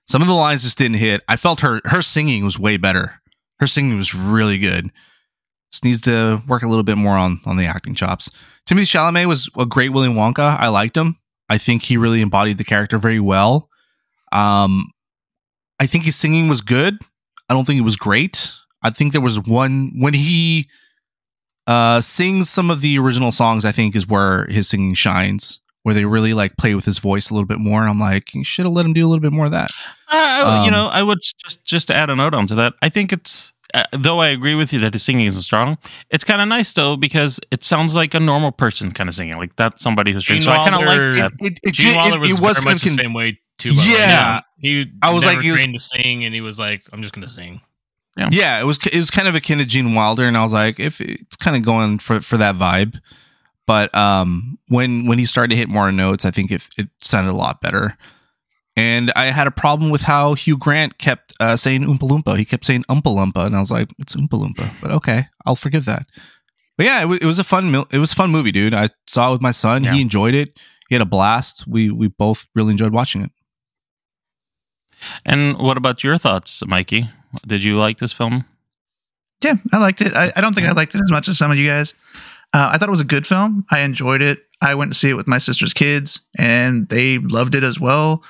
some of the lines just didn't hit. I felt her singing was way better. Her singing was really good. Just needs to work a little bit more on the acting chops. Timothée Chalamet was a great Willy Wonka. I liked him. I think he really embodied the character very well. I think his singing was good. I don't think it was great. I think there was one when he sings some of the original songs, I think, is where his singing shines, where they really like play with his voice a little bit more. And I'm like, you should have let him do a little bit more of that. I would just add a note onto that. I think it's, though I agree with you that his singing isn't strong, it's kind of nice though, because it sounds like a normal person kind of singing. Like that's somebody who's Gene Wilder, so I kind of like that. Gene Wilder was very much the same way too. Yeah. I was like, he was trained to sing and he was like, I'm just going to sing. Yeah, it was kind of akin to Gene Wilder, and I was like, if it's kind of going for that vibe, but when he started to hit more notes, I think it sounded a lot better. And I had a problem with how Hugh Grant kept saying Oompa Loompa. He kept saying Oompa Loompa, and I was like, it's Oompa Loompa, but okay, I'll forgive that. But yeah, it was a fun movie, dude. I saw it with my son. Yeah. He enjoyed it. He had a blast. We both really enjoyed watching it. And what about your thoughts, Mikey? Did you like this film? Yeah, I liked it. I don't think I liked it as much as some of you guys. I thought it was a good film. I enjoyed it. I went to see it with my sister's kids, and they loved it as well.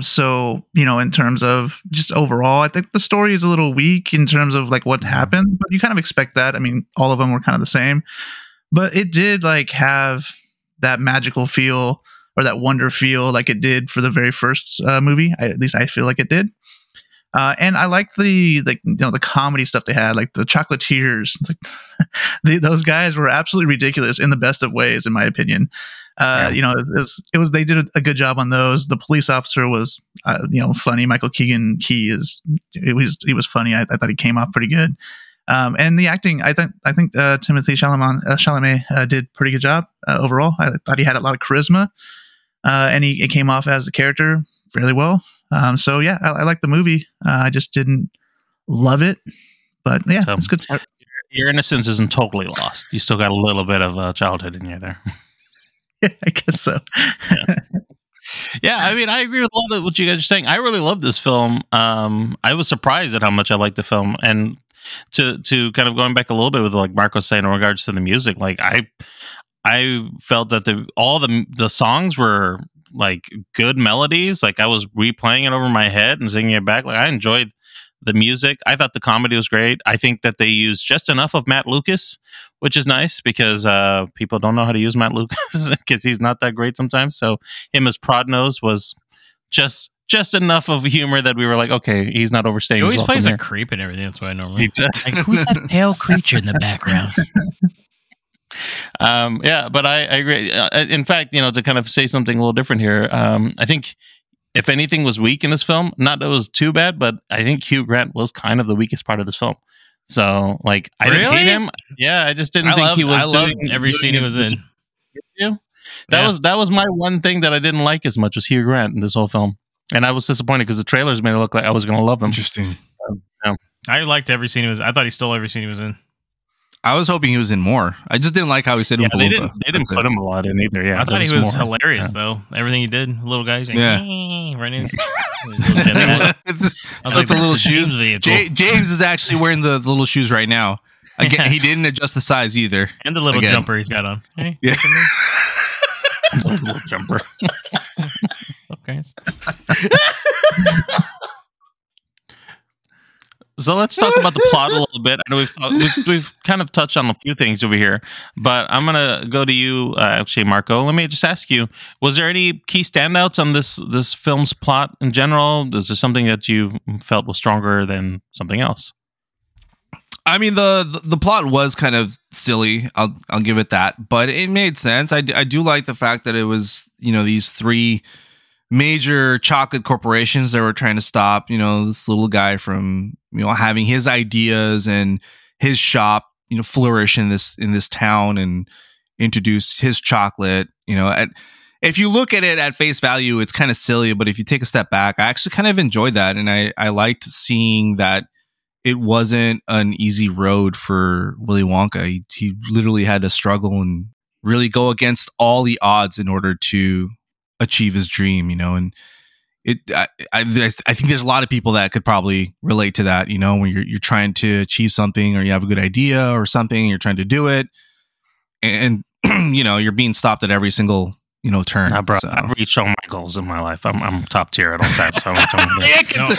So, you know, in terms of just overall, I think the story is a little weak in terms of like what happened, but you kind of expect that. I mean, all of them were kind of the same, but it did like have that magical feel or that wonder feel like it did for the very first movie. At least I feel like it did. And I liked the, like, you know, the comedy stuff they had, like the chocolatiers, like those guys were absolutely ridiculous in the best of ways, in my opinion. You know, it was, they did a good job on those. The police officer was, you know, funny. Michael Keegan Key he was funny. I thought he came off pretty good. And the acting, I think Timothée Chalamet did pretty good job overall. I thought he had a lot of charisma, and it came off as the character fairly well. So yeah, I like the movie. I just didn't love it, but yeah, so, it's good start. Your innocence isn't totally lost. You still got a little bit of childhood in you there. Yeah, I guess so. Yeah. I mean, I agree with a lot of what you guys are saying. I really love this film. I was surprised at how much I liked the film, and to kind of going back a little bit with like Mark was saying in regards to the music, like I felt that all the songs were like good melodies. Like I was replaying it over my head and singing it back. Like I enjoyed the music. I thought the comedy was great. I think that they used just enough of Matt Lucas, which is nice because people don't know how to use Matt Lucas because he's not that great sometimes. So him as Prodnose was just enough of humor that we were like, okay, he's not overstaying. He always plays a creep and everything. That's why I normally like, who's that pale creature in the background? Yeah, but I agree. In fact, you know, to kind of say something a little different here, I think if anything was weak in this film, not that it was too bad, but I think Hugh Grant was kind of the weakest part of this film. So, like, I didn't hate him. Yeah, I just didn't think he was. I loved every scene he was in. That was my one thing that I didn't like as much, was Hugh Grant in this whole film, and I was disappointed because the trailers made it look like I was going to love him. Interesting. Yeah. I liked every scene he was. I thought he stole every scene he was in. I was hoping he was in more. I just didn't like how he said Oompa Loompa. They didn't put him a lot in either. Yeah, I thought he was hilarious though. Everything he did, little guy, like, right in. With the little shoes. James is actually wearing the little shoes right now. Again, he didn't adjust the size either. And the little jumper he's got on. Hey, yeah. Little jumper. Okay. So let's talk about the plot a little bit. I know we've kind of touched on a few things over here, but I'm gonna go to you, actually, Marco. Let me just ask you: was there any key standouts on this film's plot in general? Is there something that you felt was stronger than something else? I mean, the plot was kind of silly. I'll give it that, but it made sense. I do like the fact that it was, you know, these three major chocolate corporations that were trying to stop, you know, this little guy from, you know, having his ideas and his shop, you know, flourish in this town and introduce his chocolate. You know, if you look at it at face value, it's kind of silly, but if you take a step back, I actually kind of enjoyed that. And I liked seeing that it wasn't an easy road for Willy Wonka. He literally had to struggle and really go against all the odds in order to achieve his dream, you know. And I think there's a lot of people that could probably relate to that, you know, when you're trying to achieve something, or you have a good idea or something and you're trying to do it, and you know, you're being stopped at every single, you know, turn. I've reached all my goals in my life. I'm top tier at all times. So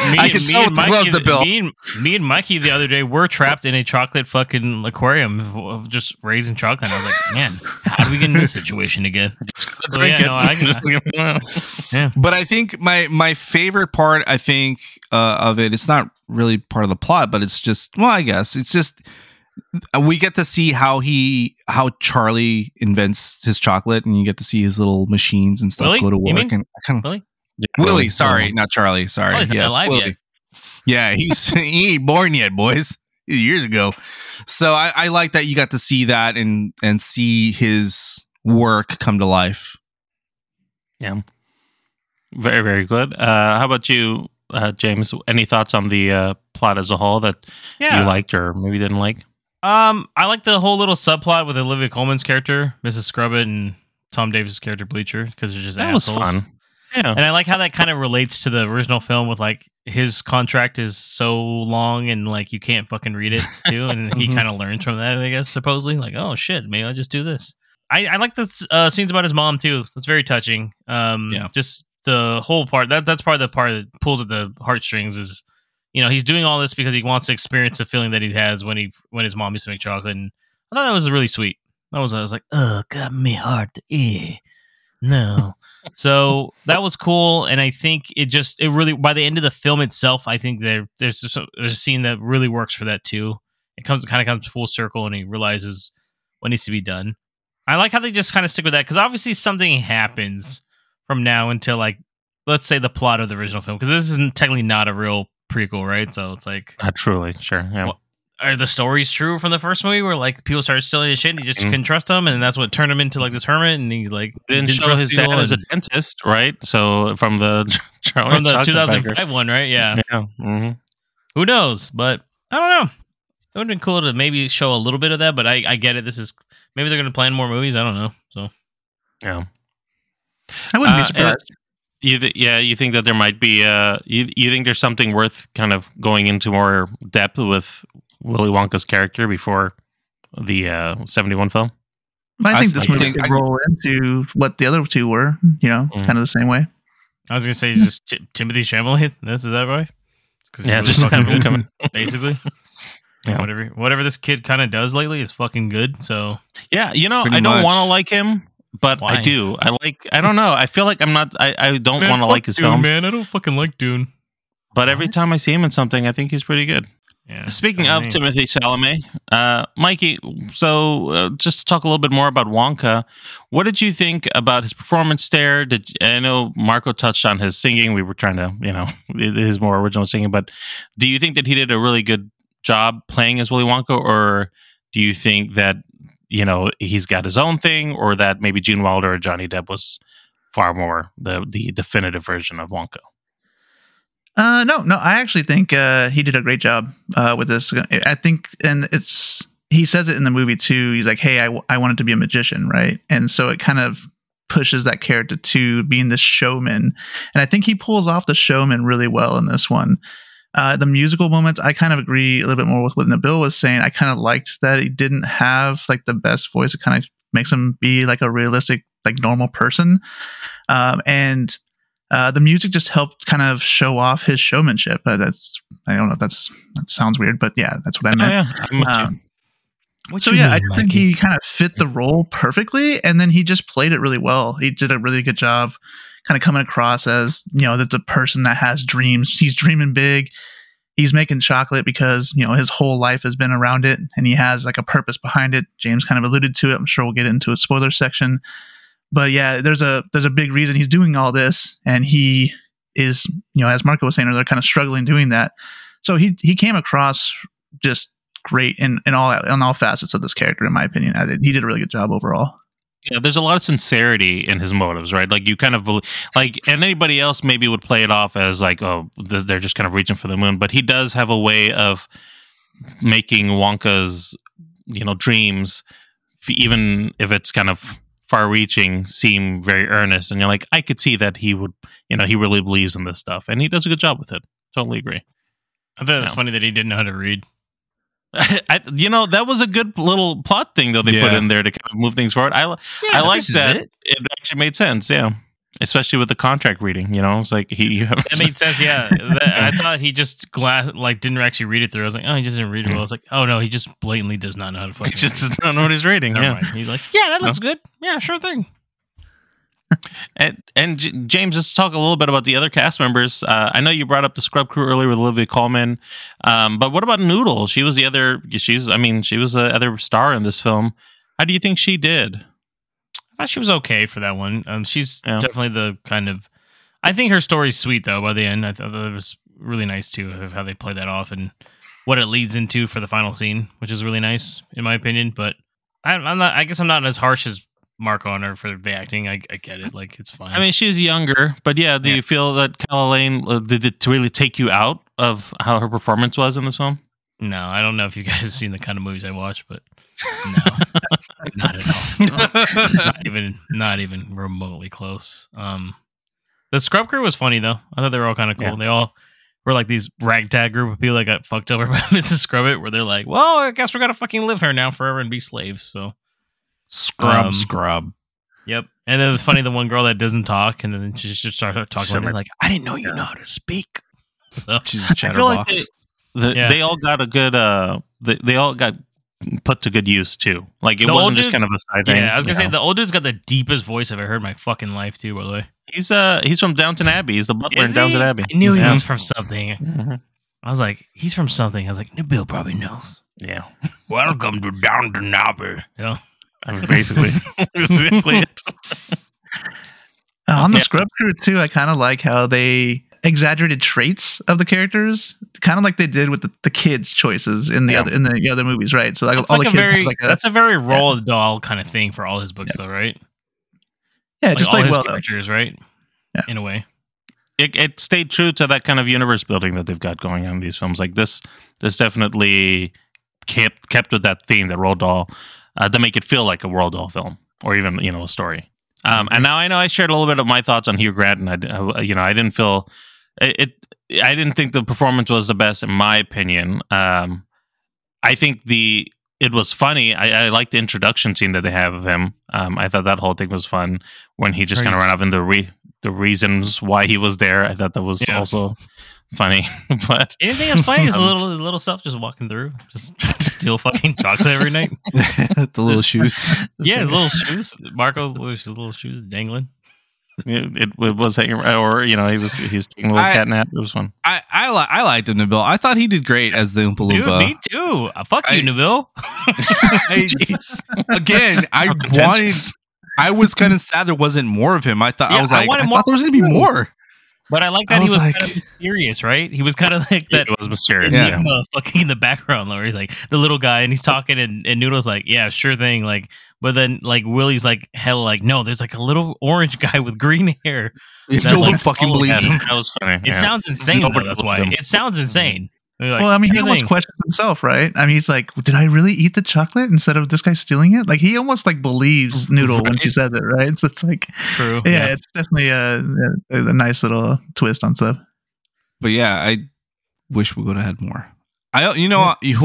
me and Mikey the other day were trapped in a chocolate fucking aquarium of just raising chocolate. And I was like, man, how do we get in this situation again? But I think my favorite part, I think, of it, it's not really part of the plot, but it's just, well, I guess it's just, we get to see how Charlie invents his chocolate, and you get to see his little machines and stuff go to work. And Willy, sorry, not Charlie. Sorry, yes, Willy. Yeah, he ain't born yet, boys. Years ago. So I like that you got to see that and see his work come to life. Yeah, very very good. How about you, James? Any thoughts on the plot as a whole that you liked or maybe didn't like? I like the whole little subplot with Olivia Colman's character, Mrs. Scrubbit, and Tom Davis's character, Bleacher, because they're just assholes. That was fun. Yeah. And I like how that kind of relates to the original film with like his contract is so long and like you can't fucking read it too. And he kind of learns from that, I guess, supposedly. Like, oh shit, maybe I'll just do this. I like the scenes about his mom too. That's very touching. Yeah. Just the whole part. That's probably the part that pulls at the heartstrings is, you know, he's doing all this because he wants to experience the feeling that he has when his mom used to make chocolate. And I thought that was really sweet. I was like, oh, got me hard to eat. No. So that was cool, and I think it really, by the end of the film itself, I think there's a scene that really works for that too. It kind of comes full circle, and he realizes what needs to be done. I like how they just kind of stick with that, because obviously something happens from now until, like, let's say the plot of the original film, because this isn't technically not a real prequel, right? So it's like... truly, sure, yeah. Well, are the stories true from the first movie where like people started stealing his shit and he just couldn't trust them, and that's what turned him into like this hermit, and he like didn't show his dad as a dentist, right? So from the 2005 one, right? Yeah. Mm-hmm. Who knows? But I don't know. It would have been cool to maybe show a little bit of that, but I get it. This is maybe they're going to plan more movies. I don't know. So yeah, I wouldn't be surprised. You think that there might be you think there's something worth kind of going into more depth with Willy Wonka's character before the 71 film? I think this movie could roll into what the other two were, you know, kind of the same way. I was going to say just Timothée Chalamet. Is that right? Yeah, just kind of coming. Basically. Yeah. Whatever this kid kind of does lately is fucking good. So yeah, you know, I don't want to like him, but why? I do. I don't know. I feel like I'm not. I don't want to like his films. Man, I don't fucking like Dune. But every time I see him in something, I think he's pretty good. Yeah, speaking of Timothée Chalamet, Mikey, so just to talk a little bit more about Wonka, what did you think about his performance there? I know Marco touched on his singing. We were trying to, you know, his more original singing, but do you think that he did a really good job playing as Willy Wonka, or do you think that, you know, he's got his own thing, or that maybe Gene Wilder or Johnny Depp was far more the definitive version of Wonka? No, I actually think he did a great job with this. I think, and he says it in the movie too. He's like, hey, I wanted to be a magician, right? And so it kind of pushes that character to being this showman. And I think he pulls off the showman really well in this one. The musical moments, I kind of agree a little bit more with what Nabil was saying. I kind of liked that he didn't have like the best voice. It kind of makes him be like a realistic, like normal person. The music just helped kind of show off his showmanship. I don't know if that sounds weird, but yeah, that's what I meant. Oh, yeah. I think he kind of fit the role perfectly, and then he just played it really well. He did a really good job kind of coming across as, you know, that the person that has dreams. He's dreaming big. He's making chocolate because, you know, his whole life has been around it, and he has like a purpose behind it. James kind of alluded to it. I'm sure we'll get into a spoiler section. But yeah, there's a big reason he's doing all this, and he is, you know, as Marco was saying, they're kind of struggling doing that. So he came across just great in all facets of this character, in my opinion. He did a really good job overall. Yeah, there's a lot of sincerity in his motives, right? Like you kind of like, and anybody else maybe would play it off as like, oh, they're just kind of reaching for the moon, but he does have a way of making Wonka's, you know, dreams, even if it's kind of far-reaching, seem very earnest, and you're like, I could see that he would, you know, he really believes in this stuff, and he does a good job with it. Totally agree. I thought it was funny that he didn't know how to read. You know, that was a good little plot thing, though, they put in there to kind of move things forward. I like that. It actually made sense, yeah. Especially with the contract reading, you know, it's like that made sense, yeah. I thought he just didn't actually read it through. I was like, oh, he just didn't read it well. I was like, oh no, he just blatantly does not know how to fucking. He just does not know what he's reading. Yeah, he's like, yeah, that looks good. Yeah, sure thing. And James, let's talk a little bit about the other cast members. I know you brought up the scrub crew earlier with Olivia Colman, but what about Noodle? She was the other star in this film. How do you think she did? I thought she was okay for that one. She's definitely the kind of... I think her story's sweet, though, by the end. I thought it was really nice, too, of how they play that off and what it leads into for the final scene, which is really nice, in my opinion. But I guess I'm not as harsh as Mark on her for the acting. I get it. Like, it's fine. I mean, she's younger. But, yeah, do you feel that Caroline did it really take you out of how her performance was in this film? No, I don't know if you guys have seen the kind of movies I watch, but... No, not at all. Not even remotely close. The scrub crew was funny though. I thought they were all kind of cool. Yeah. They all were like these ragtag group of people that got fucked over by Mrs. Scrubbit, where they're like, well, I guess we're gonna fucking live here now forever and be slaves. So scrub. Yep. And then it was funny, the one girl that doesn't talk, and then she just starts talking about, like, I didn't know you know how to speak. So, she's a chatterbox. Like they all got a good they all got put to good use too. Like it wasn't just kind of a side thing. Yeah, I was gonna say the old dude's got the deepest voice I've ever heard in my fucking life too, by the way. He's from Downton Abbey. He's the butler in Downton Abbey. I knew he was from something. Mm-hmm. I was like, he's from something. I was like, Bill probably knows. Yeah. Welcome to Downton Abbey. Yeah. I mean, basically it. On the scrub crew too, I kind of like how they exaggerated traits of the characters, kind of like they did with the kids' choices in the other movies, right? So like all the kids that's a very Roald Dahl kind of thing for all his books, though, right? Yeah, like just all like his characters, right? Yeah. In a way, it stayed true to that kind of universe building that they've got going on in these films. Like this definitely kept with that theme that Roald Dahl to make it feel like a Roald Dahl film or even a story. And now I know I shared a little bit of my thoughts on Hugh Grant, and I didn't feel. I didn't think the performance was the best in my opinion. I think it was funny. I liked the introduction scene that they have of him. I thought that whole thing was fun when he just kind of ran off in the reasons why he was there. I thought that was also funny. But anything that's funny is a little stuff just walking through, just trying to steal fucking chocolate every night. The little shoes. Yeah, his little shoes. Marco's little shoes dangling. It was hanging, or he was taking a little cat nap. It was fun. I liked him, Nabil. I thought he did great as the Oompa Loompa. Dude, me too. Fuck you, Nabil. I was kind of sad there wasn't more of him. I thought there was going to be more. But I like that he was like, kind of mysterious, right? He was kind of like that. It was mysterious. Yeah. Fucking in the background, where he's like the little guy, and he's talking, and Noodle's like, "Yeah, sure thing." Like, but then like Willie's like, "Hell, like no." There's like a little orange guy with green hair. No one fucking believes him. That was funny. It sounds insane. That's why it sounds insane. Like, well, I mean, he almost questions himself, right? I mean, he's like, "Did I really eat the chocolate instead of this guy stealing it?" Like, he almost like believes Noodle when she says it, right? So it's like, true. Yeah, it's definitely a nice little twist on stuff. But yeah, I wish we would have had more. Who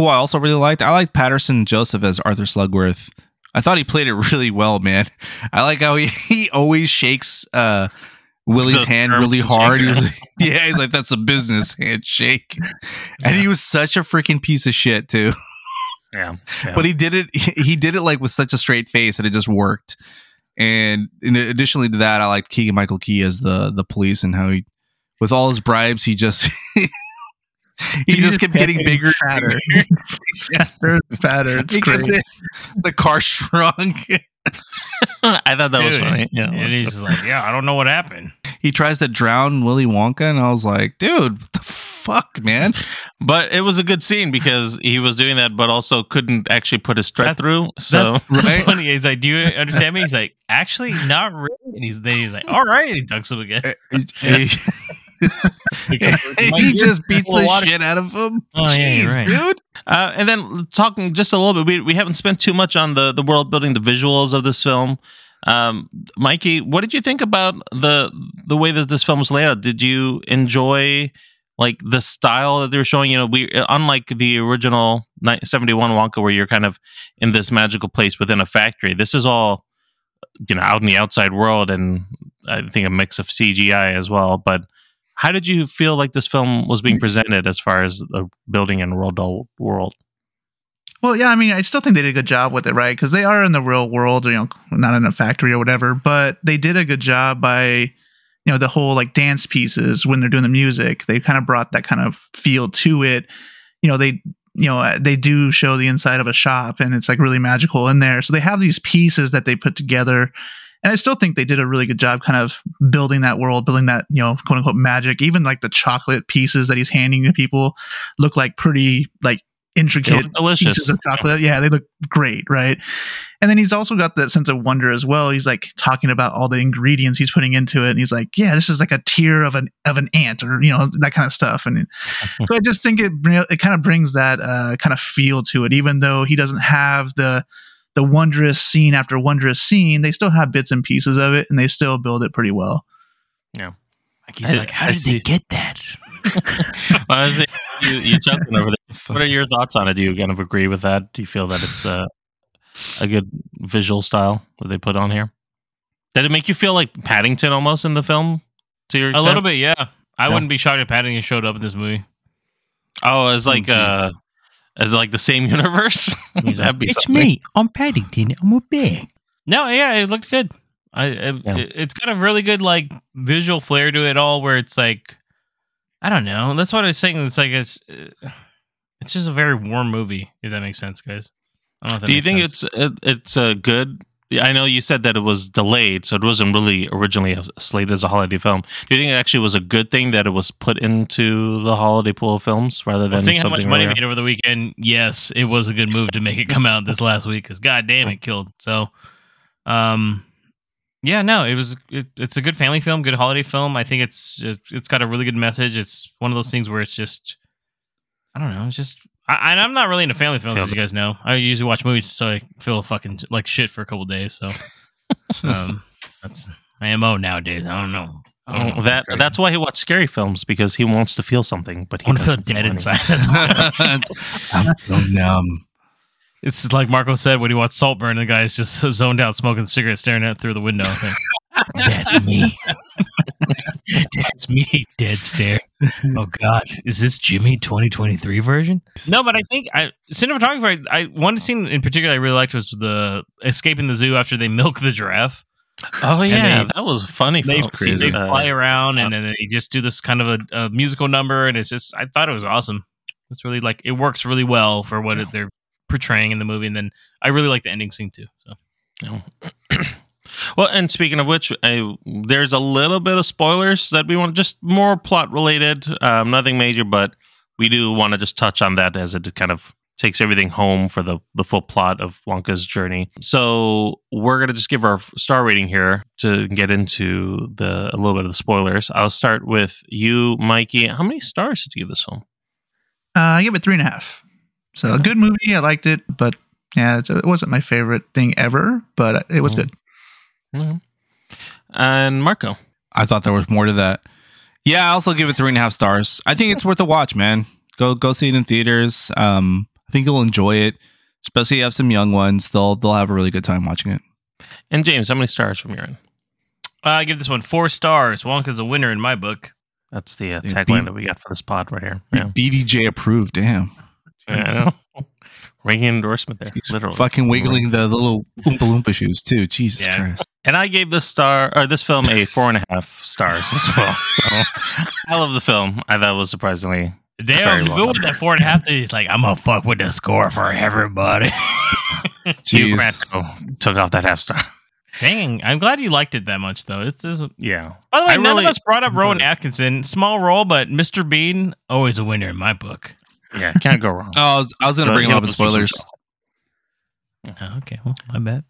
I also really liked. I like Patterson Joseph as Arthur Slugworth. I thought he played it really well, man. I like how he always shakes Willie's hand really hard. He's like, that's a business handshake. And he was such a freaking piece of shit too. Yeah. But he did it like with such a straight face that it just worked. And in additionally to that, I liked Keegan-Michael Key as the police, and how he, with all his bribes, he just he just kept getting bigger and fatter. It's crazy. The car shrunk. I thought that was funny. Yeah, and he's just like, I don't know what happened. He tries to drown Willy Wonka, and I was like, dude, what the fuck, man? But it was a good scene because he was doing that, but also couldn't actually put his threat through. So that's funny. He's like, do you understand me? He's like, actually, not really. And he's like, all right. And he ducks him again. He just beats the shit out of him. Oh, jeez, dude. And then talking just a little bit, we haven't spent too much on the world building, the visuals of this film. Mikey, what did you think about the way that this film was laid out? Did you enjoy like the style that they were showing? Unlike the original 71 Wonka, where you're kind of in this magical place within a factory, this is all out in the outside world, and I think a mix of CGI as well, but. How did you feel like this film was being presented as far as the building in Roald Dahl world? Well, yeah, I mean, I still think they did a good job with it, right? Because they are in the real world, not in a factory or whatever, but they did a good job by, the whole like dance pieces when they're doing the music. They kind of brought that kind of feel to it. They do show the inside of a shop, and it's like really magical in there. So they have these pieces that they put together. And I still think they did a really good job kind of building that world, building that, quote unquote magic. Even like the chocolate pieces that he's handing to people look like pretty like intricate pieces of chocolate. Yeah, they look great, right? And then he's also got that sense of wonder as well. He's like talking about all the ingredients he's putting into it, and he's like, yeah, this is like a tear of an ant, or that kind of stuff. And so I just think it kind of brings that kind of feel to it, even though he doesn't have the wondrous scene after wondrous scene. They still have bits and pieces of it, and they still build it pretty well. Yeah. He's like, how did they get that? Honestly, you're chuckling over there. What are your thoughts on it? Do you kind of agree with that? Do you feel that it's a good visual style that they put on here? Did it make you feel like Paddington almost in the film? To your extent? A little bit, yeah. I wouldn't be shocked if Paddington showed up in this movie. Oh, as like the same universe. That'd be it's something. Me. I'm Paddington. I'm a bear. No, yeah, it looked good. It's got a really good like visual flair to it all, where it's like, I don't know. That's what I was saying. It's like it's just a very warm movie. If that makes sense, guys. I don't know if that Do you think sense. It's a good? I know you said that it was delayed, so it wasn't really originally slated as a holiday film. Do you think it actually was a good thing that it was put into the holiday pool of films rather than seeing how much money made over the weekend? Yes, it was a good move to make it come out this last week because goddamn, it killed. So, yeah, no, it's a good family film, good holiday film. I think it's got a really good message. It's one of those things where it's just, I don't know, it's just. I'm not really into family films, as you guys know. I usually watch movies, so I feel fucking like shit for a couple of days. So that's my MO nowadays. I don't know. That's why he watches scary films, because he wants to feel something, but he doesn't feel dead inside. I'm so numb. It's like Marco said when he watched Saltburn, the guy's just zoned out, smoking a cigarette, staring at it through the window. That's me. That's me. Dead stare. Oh God, is this Jimmy 2023 version? No, but I think cinematography. One scene in particular I really liked was the escaping the zoo after they milk the giraffe. Oh yeah, that was funny. They fly around and then they just do this kind of a musical number, and it's just I thought it was awesome. It's really like it works really well for what they're portraying in the movie, and then I really like the ending scene too. So. Yeah. Well, and speaking of which, there's a little bit of spoilers that we want, just more plot related, nothing major, but we do want to just touch on that as it kind of takes everything home for the full plot of Wonka's journey. So we're going to just give our star rating here to get into a little bit of the spoilers. I'll start with you, Mikey. How many stars did you give this film? I give it 3.5. So a good movie. I liked it, but yeah, it wasn't my favorite thing ever, but it was good. Mm-hmm. And Marco, I thought there was more to that. Yeah, I also give it 3.5 stars. I think it's worth a watch, man. Go see it in theaters. I think you'll enjoy it, especially if you have some young ones. They'll have a really good time watching it. And James, how many stars from your end? I give this one 4 stars. Wonka's a winner in my book. That's the tagline that we got for this pod right here. Yeah. BDJ approved. Damn. Yeah, I know. Ringing endorsement there. He's literally fucking wiggling the little Oompa Loompa shoes too. Jesus Christ. And I gave this film a 4.5 stars as well. So I love the film. I thought it was surprisingly damn good with that 4.5. He's like, I'm gonna fuck with the score for everybody. Hugh Grant took off that 0.5 star. Dang, I'm glad you liked it that much though. It's just, yeah. By the way, none of us brought up Rowan Atkinson. Small role, but Mr. Bean always a winner in my book. Yeah, can't go wrong. Oh, I was going to bring up the spoilers. Okay, well, my bad.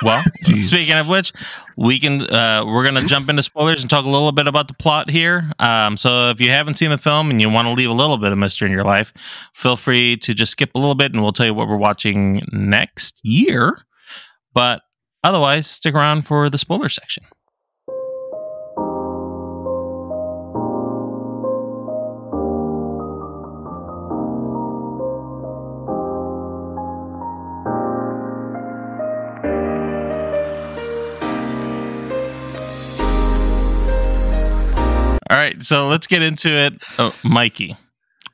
Well, speaking of which, we're going to jump into spoilers and talk a little bit about the plot here. So if you haven't seen the film and you want to leave a little bit of mystery in your life, feel free to just skip a little bit and we'll tell you what we're watching next year. But otherwise, stick around for the spoiler section. All right, so let's get into it. Oh, Mikey,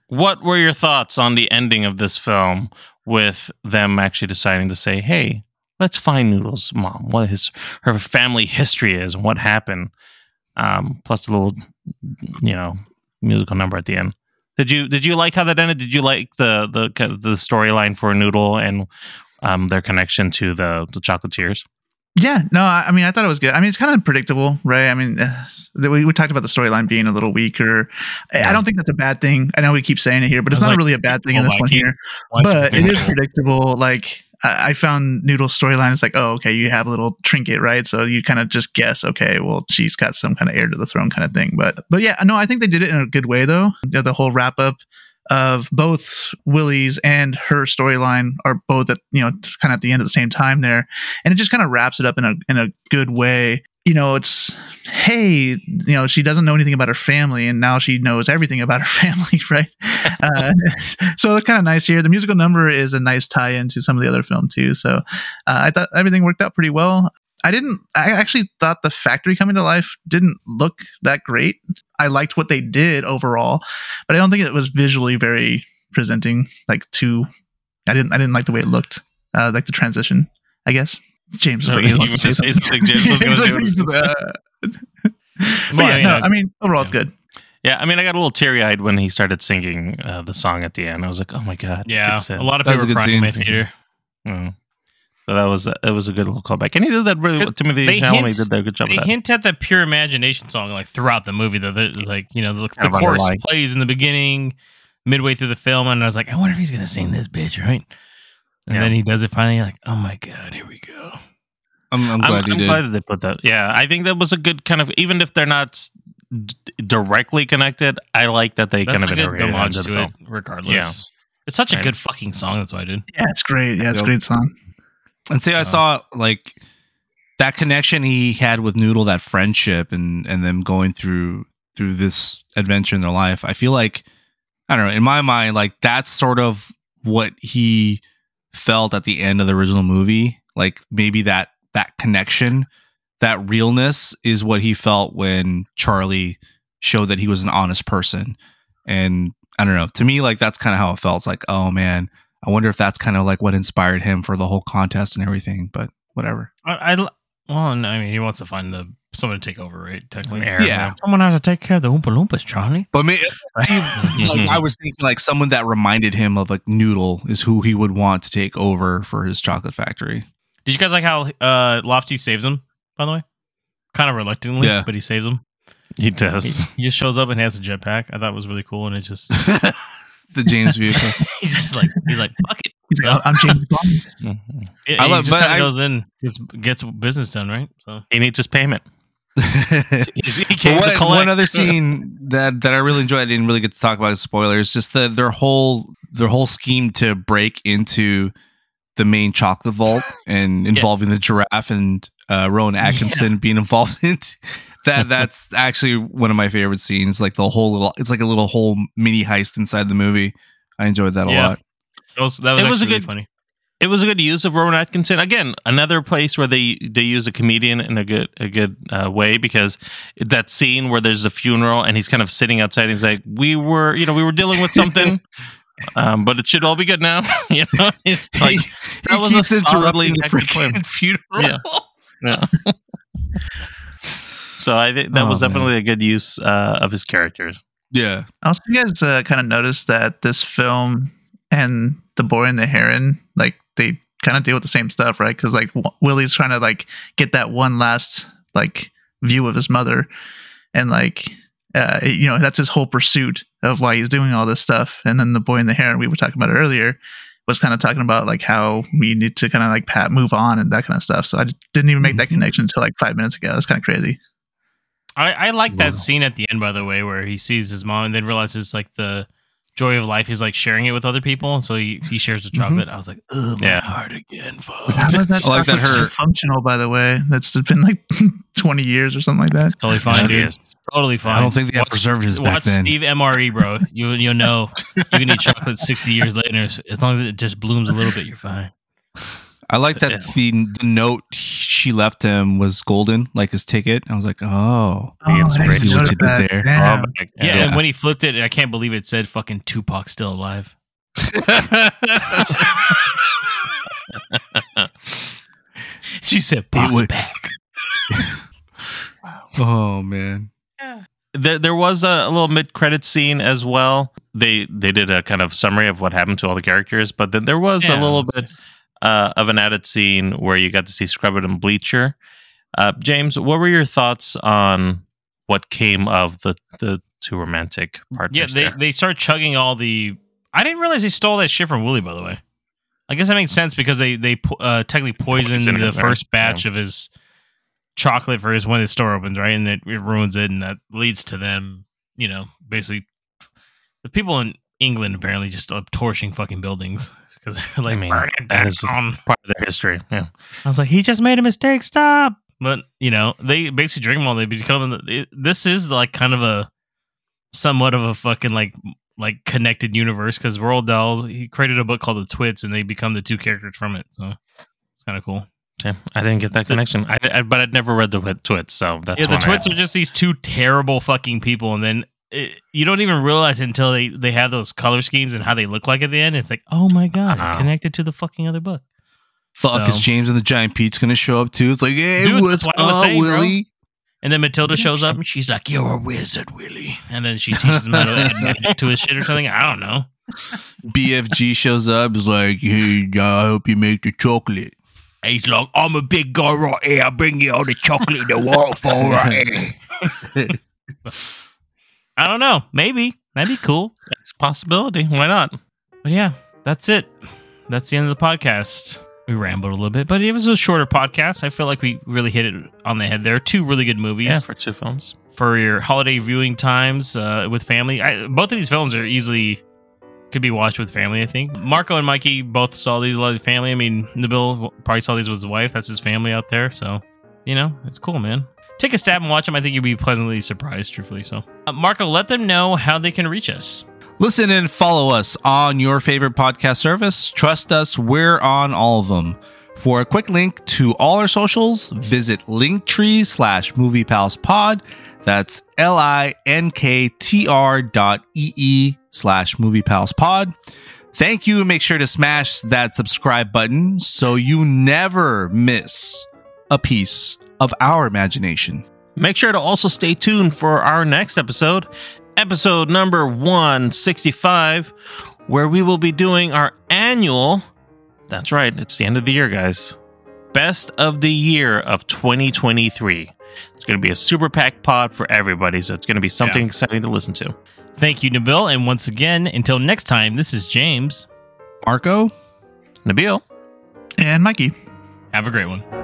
what were your thoughts on the ending of this film with them actually deciding to say, hey, let's find Noodle's mom, what her family history is and what happened, plus a little, musical number at the end. Did you like how that ended? Did you like the storyline for Noodle and their connection to the Chocolatiers? Yeah, no, I mean, I thought it was good. I mean, it's kind of predictable, right? I mean, we talked about the storyline being a little weaker. I don't think that's a bad thing. I know we keep saying it here, but it's not really a bad thing in this one here. But it is predictable. Like, I found Noodle's storyline. It's like, oh, okay, you have a little trinket, right? So you kind of just guess, okay, well, she's got some kind of heir to the throne kind of thing. But yeah, no, I think they did it in a good way, though. The whole wrap-up of both Willie's and her storyline are both at kind of at the end at the same time there, and it just kind of wraps it up in a good way. you know, it's, hey, you know, she doesn't know anything about her family, and now she knows everything about her family, right? So it's kind of nice here. The musical number is a nice tie-in to some of the other film too. So I thought everything worked out pretty well. I actually thought the factory coming to life didn't look that great. I liked what they did overall, but I don't think it was visually very presenting. I didn't like the way it looked, like the transition, I guess. James was going to say something. Overall it's good. Yeah, I mean, I got a little teary-eyed when he started singing the song at the end. I was like, oh my God. Yeah, a lot of people were crying in my theater. Mm. So that was a good little callback. And he did that really well. Timothée Chalamet did a good job of that. They hint at the pure imagination song like throughout the movie, though. Like, you know, the chorus plays in the beginning, midway through the film, and I was like, I wonder if he's going to sing this bitch, right? And then he does it finally, like, oh my God, here we go. I'm glad that they put that. Yeah, I think that was a good kind of, even if they're not directly connected, I like that they kind of integrated into the film. Regardless. Yeah. It's such a good fucking song, that's why I did. Yeah, it's great. Yeah, it's a great song. And see, I saw, like, that connection he had with Noodle, that friendship, and them going through this adventure in their life. I feel like, I don't know, in my mind, like, that's sort of what he felt at the end of the original movie. Like, maybe that connection, that realness is what he felt when Charlie showed that he was an honest person. And I don't know, to me, like, that's kind of how it felt. It's like, oh man, I wonder if that's kind of like what inspired him for the whole contest and everything, but whatever. He wants to find someone to take over, right? Technically. Yeah. Someone has to take care of the Oompa Loompas, Charlie. But me, I was thinking like someone that reminded him of like Noodle is who he would want to take over for his chocolate factory. Did you guys like how Lofty saves him, by the way? Kind of reluctantly, but he saves him. He does. He just shows up and has a jetpack. I thought it was really cool, and it just... the James vehicle. He's just like, fuck it. He's like, I'm James Bond. He goes in, gets business done, right? So he needs his payment. One other scene that I really enjoyed, I didn't really get to talk about as spoilers, just their whole scheme to break into the main chocolate vault and involving the giraffe and Rowan Atkinson being involved in that's actually one of my favorite scenes. Like the whole little, it's like a little whole mini heist inside the movie. I enjoyed that a lot. It was really funny. It was a good use of Rowan Atkinson. Again, another place where they use a comedian in a good way, because that scene where there's the funeral and he's kind of sitting outside and he's like, we were dealing with something. But it should all be good now. You know, it's like, that was a solidly freaking funeral. Yeah. Yeah. So I think that was definitely a good use of his characters. Yeah. Also, you guys kind of noticed that this film and The Boy and the Heron, like, they kind of deal with the same stuff, right? Because like Willy's trying to like get that one last like view of his mother, and like. You know, that's his whole pursuit of why he's doing all this stuff. And then The Boy and the Heron, we were talking about earlier, was kind of talking about like how we need to kind of like move on and that kind of stuff. So I didn't even make that connection until like 5 minutes ago. That's kind of crazy. I like that scene at the end, by the way, where he sees his mom and then realizes like the joy of life. He's like sharing it with other people. So he shares the chocolate. I was like, oh, my heart again, folks. I like that hurt. Functional, by the way. That's been like 20 years or something like that. Totally fine, dude. Totally fine. I don't think they had preservatives back then. Watch Steve MRE, bro. You'll know you can eat chocolate 60 years later. As long as it just blooms a little bit, you're fine. I like that the note she left him was golden, like his ticket. I was like, I see what you did there. Yeah. And when he flipped it, I can't believe it said fucking Tupac still alive. She said, Pac's back. Wow. Oh, man. There was a little mid-credit scene as well. They did a kind of summary of what happened to all the characters, but then there was a little bit of an added scene where you got to see Scrubbit and Bleacher. James, what were your thoughts on what came of the two romantic partners? Yeah, they start chugging all the... I didn't realize they stole that shit from Willy, by the way. I guess that makes sense because they technically poisoned the first batch of his... chocolate for his when the store opens, right? And it ruins it, and that leads to them, you know, basically the people in England apparently just up torching fucking buildings because they're like, burn it back on. Part of their history. Yeah. I was like, he just made a mistake. Stop. But, you know, they basically drink them all. They become... This is, like, kind of a... Somewhat of a fucking, like connected universe, because Roald Dahl, he created a book called The Twits, and they become the two characters from it. So it's kind of cool. Okay. I didn't get that connection. But I'd never read The Twits, so that's... Yeah, The Twits are just these two terrible fucking people, and then you don't even realize until they have those color schemes and how they look like at the end. It's like, oh my God, it connected to the fucking other book. Fuck, so, is James and the Giant Peach going to show up too? It's like, hey, dude, what's up, Willie? And then Matilda shows up and she's like, "You're a wizard, Willie." And then she teaches him how to add magic to his shit or something. I don't know. BFG shows up, is like, "Hey, I hope you make the chocolate." And he's like, "I'm a big guy right here. I bring you all the chocolate in the waterfall right here." I don't know. Maybe. That'd be cool. That's a possibility. Why not? But yeah, that's it. That's the end of the podcast. We rambled a little bit, but it was a shorter podcast. I feel like we really hit it on the head. There are two really good movies. Yeah, for two films. For your holiday viewing times with family. Both of these films are easily... Could be watched with family, I think. Marco and Mikey both saw these with family. I mean, Nabil probably saw these with his wife. That's his family out there. So, you know, it's cool, man. Take a stab and watch them. I think you'll be pleasantly surprised, truthfully. So, Marco, let them know how they can reach us. Listen and follow us on your favorite podcast service. Trust us, we're on all of them. For a quick link to all our socials, visit linktree.com/Movie Palace Pod. That's linktr.ee/Movie Palace Pod. Thank you, and make sure to smash that subscribe button so you never miss a piece of our imagination. Make sure to also stay tuned for our next episode. Episode number 165, where we will be doing our annual, that's right, it's the end of the year, guys, best of the year of 2023. It's going to be a super packed pod for everybody, so it's going to be something exciting to listen to. Thank you, Nabil. And once again, until next time, this is James, Marco, Nabil, and Mikey. Have a great one.